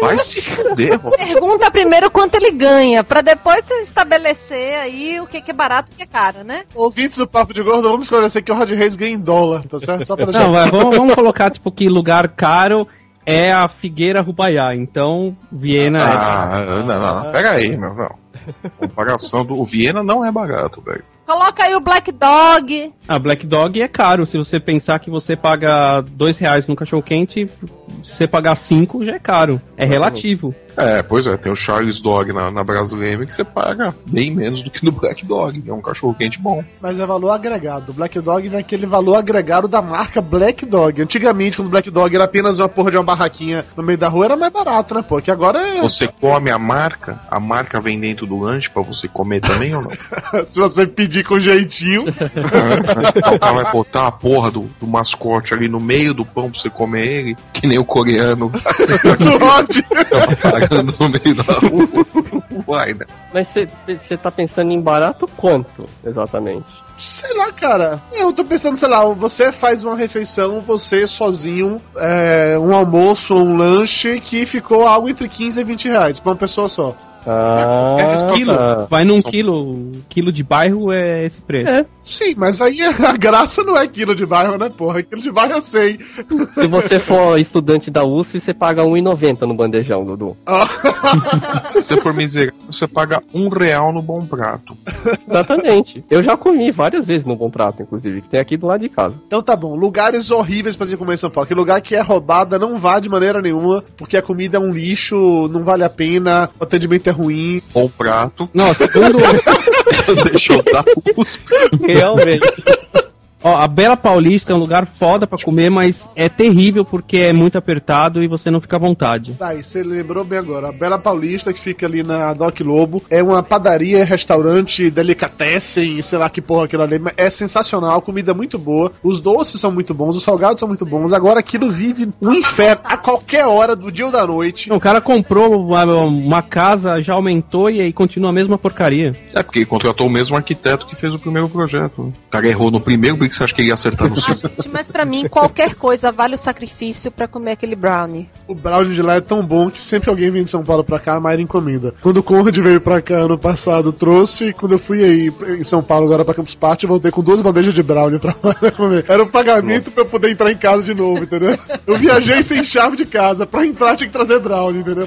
Vai se fuder, mano. Pergunta primeiro quanto ele ganha, pra depois você estabelecer aí o que é barato e o que é caro, né? Ouvintes do Papo de Gordo, vamos esclarecer que o Rod Reis ganha em dólar, tá certo? Só pra deixar... Não, mas vamos, vamos colocar, tipo, que lugar caro é a Figueira Rubaiá, então Viena ah, é... Ah, não, não, não, pega aí, meu, não. Comparação do... O Viena não é barato, velho. Coloca aí o Black Dog. Ah, Black Dog é caro. Se você pensar que você paga dois reais no cachorro quente, se você pagar cinco já é caro. É relativo. É, pois é. Tem o Charles Dog na, na Brasileira que você paga bem menos do que no Black Dog. É um cachorro quente bom. Mas é valor agregado. O Black Dog é aquele valor agregado da marca Black Dog. Antigamente, quando o Black Dog era apenas uma porra de uma barraquinha no meio da rua, era mais barato, né, pô? Que agora é... Você come a marca, a marca vem dentro do lanche pra você comer também ou não? Se você pedir com jeitinho. O cara vai botar a porra do, do mascote ali no meio do pão pra você comer ele, que nem o coreano. Tá pagando no meio da rua. Uai, né? Mas você tá pensando em barato quanto, exatamente? Sei lá, cara. Eu tô pensando, sei lá, você faz uma refeição, você sozinho, é, um almoço ou um lanche que ficou algo entre quinze e vinte reais pra uma pessoa só. Ah, é, é quilo. Tá. Vai num só. quilo. Quilo de bairro é esse preço. É. Sim, mas aí a graça não é quilo de bairro, né, porra? Quilo de bairro eu sei. Se você for estudante da U S P, você paga um real e noventa centavos no bandejão, Dudu. Oh. Se for miserável, você paga um real no Bom Prato. Exatamente. Eu já comi várias vezes no Bom Prato, inclusive, que tem aqui do lado de casa. Então tá bom. Lugares horríveis pra se comer em São Paulo. Que lugar que é roubada, não vá de maneira nenhuma, porque a comida é um lixo, não vale a pena, o atendimento é ruim. Bom Prato. Não, segundo... Deixa eu dar o realmente. Ó, a Bela Paulista é um lugar foda pra comer, mas é terrível porque é muito apertado e você não fica à vontade. Tá, e você lembrou bem agora. A Bela Paulista, que fica ali na Doc Lobo, é uma padaria, restaurante, delicatessen, sei lá que porra aquilo ali. É sensacional, comida muito boa, os doces são muito bons, os salgados são muito bons. Agora aquilo vive um inferno a qualquer hora do dia ou da noite. O cara comprou uma, uma casa, já aumentou e aí continua a mesma porcaria. É porque contratou o mesmo arquiteto que fez o primeiro projeto. O cara errou no primeiro, que você acha que ia acertar no ah, seu? Gente, mas pra mim, qualquer coisa vale o sacrifício pra comer aquele brownie. O brownie de lá é tão bom que sempre alguém vem de São Paulo pra cá, a Mayra encomenda. Quando o Conrad veio pra cá ano passado, trouxe, e quando eu fui aí em São Paulo, agora pra Campus Party, eu voltei com duas bandejas de brownie pra Mayra comer. Era um pagamento. Nossa. Pra eu poder entrar em casa de novo, entendeu? Eu viajei sem chave de casa, pra entrar tinha que trazer brownie, entendeu?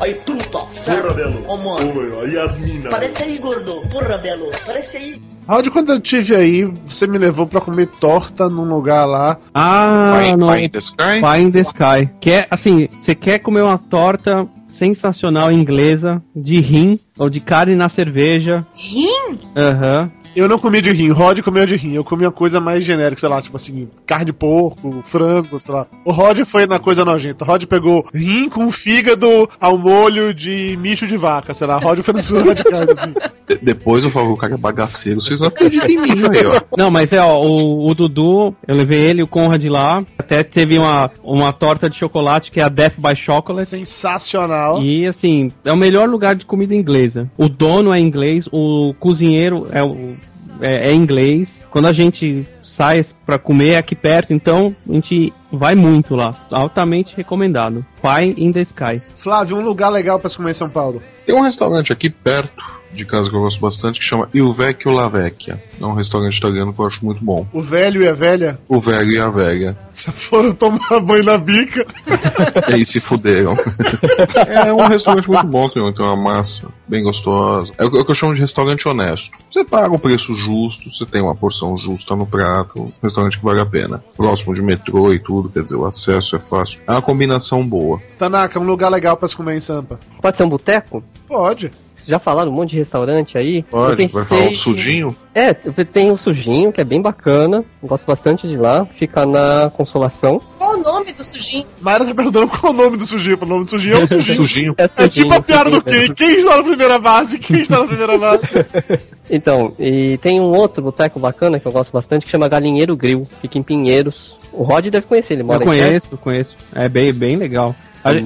Aí, truta! Porra, Belo! Ó, mano! Aí, as minas! Parece aí, gordo! Porra, Belo! Parece aí! Aonde quando eu estive aí, você me levou pra comer torta num lugar lá. Ah, Pie, no... Pie in the Sky? Pie in the Sky. Que é, assim, você quer comer uma torta sensacional inglesa, de rim, ou de carne na cerveja. Rim? Aham. Uhum. Eu não comi de rim, o Rod comeu de rim. Eu comi uma coisa mais genérica, sei lá, tipo assim, carne de porco, frango, sei lá. O Rod foi na coisa nojenta. O Rod pegou rim com fígado ao molho de micho de vaca, sei lá. O Rod foi na sua radicais, assim. De- depois eu falo, o cara é bagaceiro, vocês não acreditam em mim, aí, ó. Não, mas é, ó, o, o Dudu, eu levei ele e o Conrad lá. Até teve uma, uma torta de chocolate que é a Death by Chocolate. Sensacional. E, assim, é o melhor lugar de comida inglesa. O dono é inglês, o cozinheiro é o... É, é inglês. Quando a gente sai pra comer aqui perto, então a gente vai muito lá. Altamente recomendado. Pie in the Sky. Flávio, um lugar legal pra se comer em São Paulo? Tem um restaurante aqui perto de casa que eu gosto bastante, que chama Il Vecchio La Vecchia. É um restaurante italiano que eu acho muito bom. O velho e a velha? O velho e a velha. Foram tomar banho na bica. E aí se fuderam. É um restaurante muito bom, então é uma massa bem gostosa. É o que eu chamo de restaurante honesto. Você paga um preço justo, você tem uma porção justa no prato, um restaurante que vale a pena. Próximo de metrô e tudo, quer dizer, o acesso é fácil. É uma combinação boa. Tanaka, um lugar legal pra se comer em Sampa. Pode ser um boteco? Pode. Já falaram um monte de restaurante aí? Pode, eu pensei vai falar do Sujinho? Que... É, tem o Sujinho, que é bem bacana. Gosto bastante de lá. Fica na Consolação. Qual o nome do Sujinho? Mayra tá perguntando qual o nome do Sujinho. O nome do Sujinho é o Sujinho. Sujinho. É, sujinho, é tipo a piada do quem? Quem está na primeira base? Quem está na primeira base? Então, e tem um outro boteco bacana que eu gosto bastante, que chama Galinheiro Grill. Fica em Pinheiros. O Rod deve conhecer, ele mora aqui. Eu conheço, perto. conheço. É bem, bem legal.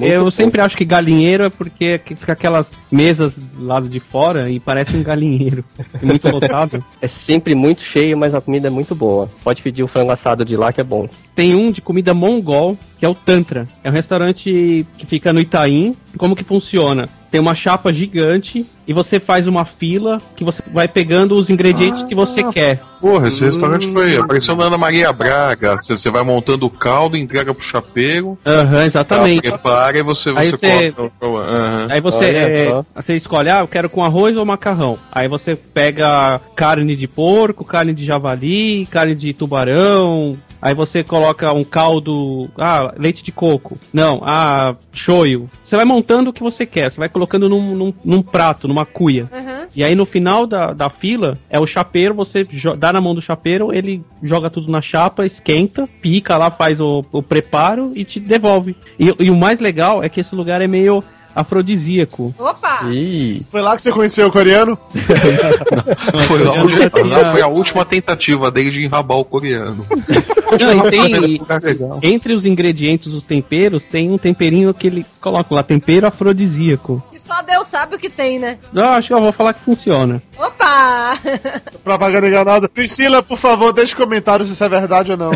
Eu bom. sempre acho que galinheiro é porque fica aquelas mesas do lado de fora e parece um galinheiro. Muito lotado. É sempre muito cheio, mas a comida é muito boa. Pode pedir o frango assado de lá que é bom. Tem um de comida mongol, que é o Tantra. É um restaurante que fica no Itaim. Como que funciona? Tem uma chapa gigante e você faz uma fila que você vai pegando os ingredientes ah, que você quer. Porra, esse restaurante foi apareceu na Ana Maria Braga. Você vai montando o caldo, entrega pro chapeiro. Aham, uhum, exatamente. Prepara e você, você, aí você corta. Uhum. Aí você, é, você escolhe, ah, eu quero com arroz ou macarrão. Aí você pega carne de porco, carne de javali, carne de tubarão. Aí você coloca um caldo... Ah, leite de coco. Não, ah, shoyu. Você vai montando o que você quer. Você vai colocando num, num, num prato, numa cuia. Uhum. E aí no final da, da fila, é o chapeiro, você jo- dá na mão do chapeiro, ele joga tudo na chapa, esquenta, pica lá, faz o, o preparo e te devolve. E, e o mais legal é que esse lugar é meio... afrodisíaco. Opa! Ih. Foi lá que você conheceu o coreano? Não, foi, lá, foi a última tentativa dele de enrabar o coreano. Não, e tem, entre os ingredientes, os temperos, tem um temperinho que eles colocam lá, tempero afrodisíaco. E só Deus sabe o que tem, né? Não, acho que eu vou falar que funciona. Opa! Propaganda enganada. Priscila, por favor, deixe comentários se isso é verdade ou não.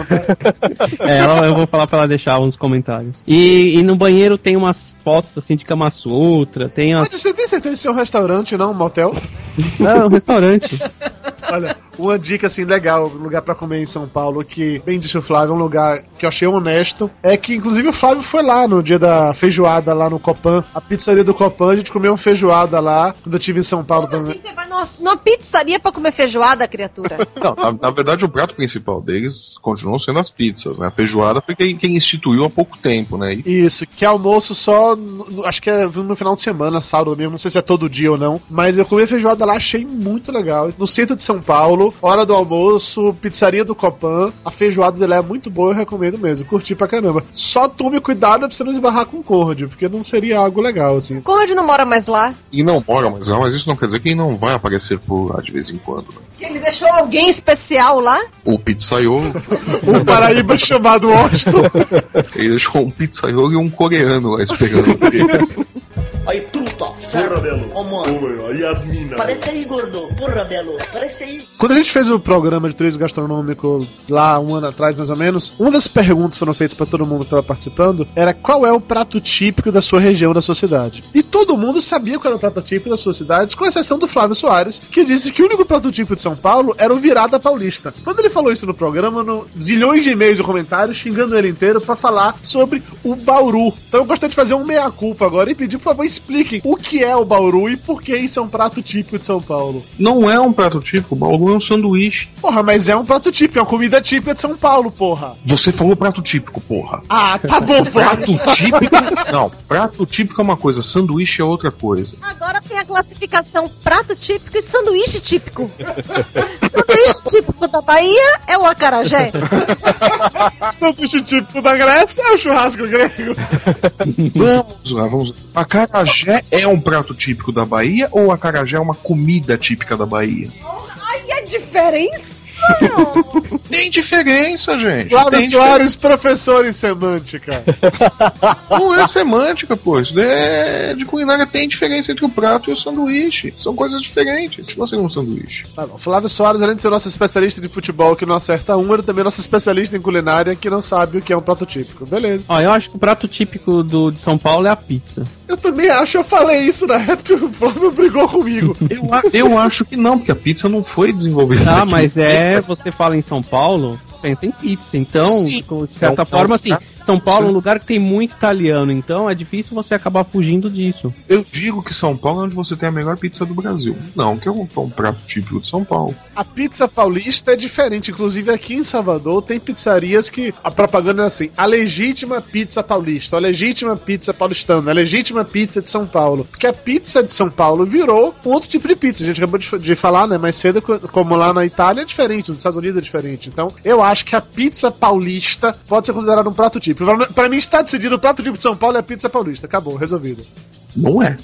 É, eu vou falar pra ela deixar uns comentários. E, e no banheiro tem umas fotos assim de Kama Sutra, tem as... Mas você tem certeza se é um restaurante, não um motel? Não, um restaurante. Olha, uma dica assim legal, um lugar pra comer em São Paulo, que, bem disse o Flávio, um lugar que eu achei honesto, é que inclusive o Flávio foi lá no dia da feijoada lá no Copan, a pizzaria do Copan, a gente comeu uma feijoada lá, quando eu estive em São Paulo. Como também. Assim, você vai numa, numa pizzaria pra comer feijoada, criatura? Não, na, na verdade o prato principal deles continuou sendo as pizzas, né? A feijoada foi quem, quem instituiu há pouco tempo, né? E... Isso, que almoço só, no, acho que é no final de semana, sábado mesmo, não sei se é todo dia ou não, mas eu comi a feijoada lá, achei muito legal. No centro de São Paulo, hora do almoço, pizzaria do Copan, a feijoada dela é muito boa, eu recomendo mesmo, curti pra caramba. Só tome cuidado pra você não esbarrar com o Conrad, porque não seria algo legal, assim. O Conrad não mora mais lá. E não mora mais lá, mas isso não quer dizer que ele não vai aparecer por lá de vez em quando, né? Ele deixou alguém especial lá? O pizzaiolo. Um paraíba chamado Austin. Ele deixou um pizzaiolo e um coreano lá esperando. Aí, truta, porra, Belo. Ó, mano. Aí, as minas. Parece aí, gordo. Porra, Belo. Parece aí. Quando a gente fez o programa de três gastronômico lá um ano atrás, mais ou menos, uma das perguntas que foram feitas pra todo mundo que tava participando era qual é o prato típico da sua região, da sua cidade. E todo mundo sabia qual era o prato típico da sua cidade, com exceção do Flávio Soares, que disse que o único prato típico de São Paulo era o virada paulista. Quando ele falou isso no programa, no... zilhões de e-mails e comentários, xingando ele inteiro pra falar sobre o Bauru. Então eu gostaria de fazer um meia-culpa agora e pedir, por favor, expliquem o que é o Bauru e por que isso é um prato típico de São Paulo. Não é um prato típico, o Bauru é um sanduíche. Porra, mas é um prato típico, é uma comida típica de São Paulo, porra. Você falou prato típico, porra. Ah, tá bom, Flávio. Prato típico... Não, prato típico é uma coisa, sanduíche é outra coisa. Agora tem a classificação prato típico e sanduíche típico. Sanduíche típico da Bahia é o acarajé. Sanduíche típico da Grécia é o churrasco grego. Vamos lá, vamos lá. Acarajé é um prato típico da Bahia ou acarajé é uma comida típica da Bahia? Ai, a diferença? Tem diferença, gente. Flávio Soares, professor em semântica. Não é semântica, pô. Isso é de culinária. Tem diferença entre o prato e o sanduíche. São coisas diferentes. Se você não é um sanduíche. Tá bom. Flávio Soares, além de ser nosso especialista de futebol que não acerta um, ele também é nosso especialista em culinária que não sabe o que é um prato típico. Beleza. Ó, eu acho que o prato típico do, de São Paulo é a pizza. Eu também acho. Eu falei isso na época que o Flávio brigou comigo. eu, eu acho que não, porque a pizza não foi desenvolvida. Ah, aqui. Mas é. Você fala em São Paulo, pensa em pizza. Então, sim, de certa então, forma, assim, São Paulo é um lugar que tem muito italiano, então é difícil você acabar fugindo disso. Eu digo que São Paulo é onde você tem a melhor pizza do Brasil. Não, que é um, um prato típico de São Paulo. A pizza paulista é diferente. Inclusive, aqui em Salvador tem pizzarias que a propaganda é assim: a legítima pizza paulista, a legítima pizza paulistana, a legítima pizza de São Paulo. Porque a pizza de São Paulo virou um outro tipo de pizza. A gente acabou de, de falar, né? Mais cedo, como lá na Itália é diferente, nos Estados Unidos é diferente. Então, eu acho que a pizza paulista pode ser considerada um prato típico. Pra mim está decidido, o prato típico de São Paulo é a pizza paulista. Acabou, resolvido. Não é.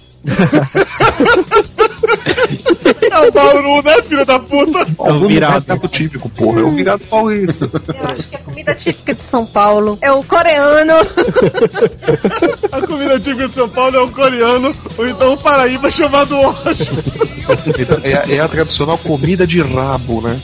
É o Bauru, né, filho da puta? É o virado. É o típico, porra. É o virado paulista. Eu acho que a comida típica de São Paulo é o coreano. A comida típica de São Paulo é o coreano, ou então o Paraíba chamado Washington. É, é a tradicional comida de rabo, né?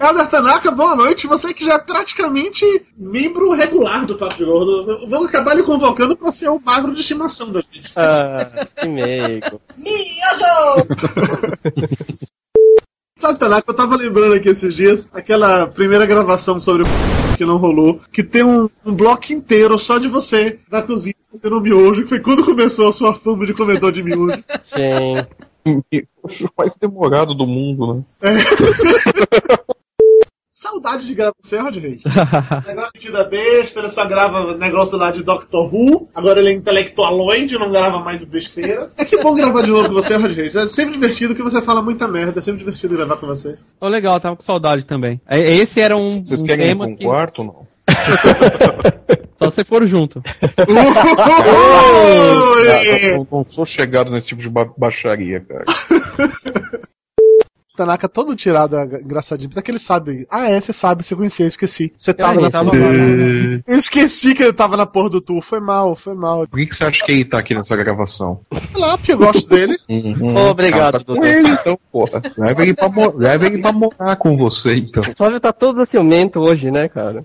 Helder Tanaka, boa noite. Você que já é praticamente membro regular do Papo de Gordo. Vamos acabar lhe convocando pra ser o magro de estimação da gente. Ah, que meigo. Miojo! Sabe, Tanaka, eu tava lembrando aqui esses dias aquela primeira gravação sobre o que não rolou, que tem um, um bloco inteiro só de você da cozinha comendo miojo, que foi quando começou a sua fama de comedor de miojo. Sim. O mais demorado do mundo, né? É. Saudade de gravar você, Rod Reis. Negócio de da besta, ele só grava negócio lá de doutor Who. Agora ele é intelectualoide, não grava mais besteira. É que bom gravar de novo com você, Rod Reis. É sempre divertido que você fala muita merda. É sempre divertido gravar com você. Ô, oh, legal, tava com saudade também. Esse era um, Vocês um querem tema ir com que... um quarto ou não? Só se for junto. Não, não sou chegado nesse tipo de ba- baixaria, cara. Tanaka todo tirado, engraçadinho, porque ele sabe. Ah, é, você sabe, você conhecia, eu esqueci. Você tava na porra. Eu esqueci que ele tava na porra do tour, foi mal, foi mal. Por que, que você acha que ele tá aqui nessa gravação? Sei lá, porque eu gosto dele. Uhum. Oh, obrigado, doutor. Com ele, então, porra. Leva ele pra, mo- leva ele pra morar com você, então. O Flávio tá todo ciumento hoje, né, cara?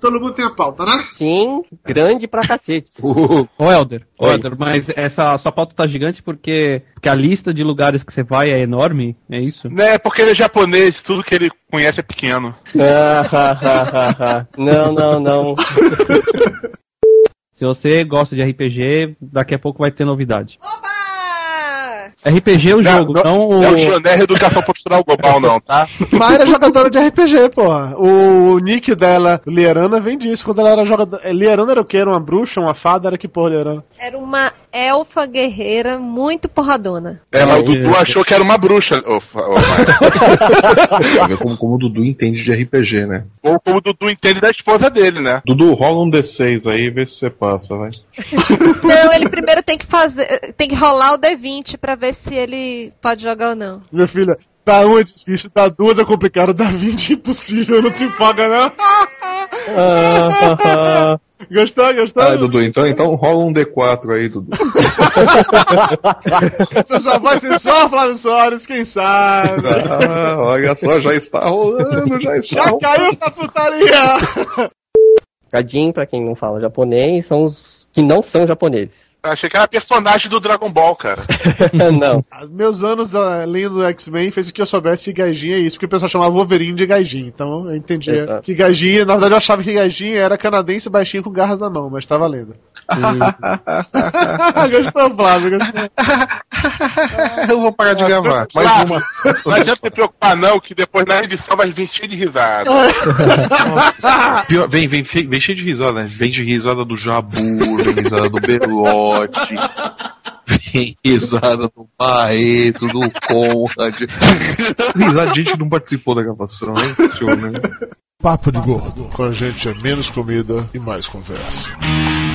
Todo mundo tem a pauta, né? Sim, grande pra cacete. Ô, oh, Helder, Helder, mas essa sua pauta tá gigante porque, porque a lista de lugares que você vai é enorme, é isso? É, porque ele é japonês, tudo que ele conhece é pequeno. Não, não, não. Se você gosta de R P G, daqui a pouco vai ter novidade. Opa! R P G é o jogo, não, não, não, o... não é educação postural global, não, tá? Mayra é jogadora de R P G, porra. O nick dela, Lierana, vem disso. Quando ela era jogadora... Lierana era o quê? Era uma bruxa, uma fada? Era que porra, Lierana? Era uma elfa guerreira muito porradona. É, mas o Dudu achou que era uma bruxa. Oh, oh, como, como o Dudu entende de R P G, né? Ou como o Dudu entende da esposa dele, né? Dudu, rola um D seis aí e vê se você passa, vai. Não, ele primeiro tem que fazer... Tem que rolar o D vinte pra ver se ele pode jogar ou não. Minha filha, dá um é difícil, dá duas é complicado, dá vinte é impossível, não se paga não. Ah, gostou, gostou? Ah, Dudu, então, então rola um D quatro aí, Dudu. Você só vai ser só Flávio Soares, quem sabe? Ah, olha só, já está rolando, já está Já rolando. Caiu pra putaria! Gadin, pra quem não fala japonês, são os que não são japoneses. Achei que era personagem do Dragon Ball, cara. Não. Meus anos uh, lendo X-Men fez com que eu soubesse que Gaijin é isso, porque o pessoal chamava Wolverine de Gaijin. Então eu entendia Exato. que Gaijin, na verdade eu achava que Gaijin era canadense baixinho com garras na mão, mas tava lendo. E... gostou, Flávio, gostou. Eu vou parar de ah, gravar. Mais claro. uma. Não adianta se preocupar, não, que depois na edição vai vir cheio de risada. Pior, vem, vem, vem cheio de risada, né? Vem de risada do Jabu, vem risada do Beló. Vem risada do Barreto, do Conrad. Risada de gente que não participou da gravação, hein? Show, né? Papo de Gordo. Com a gente é menos comida e mais conversa.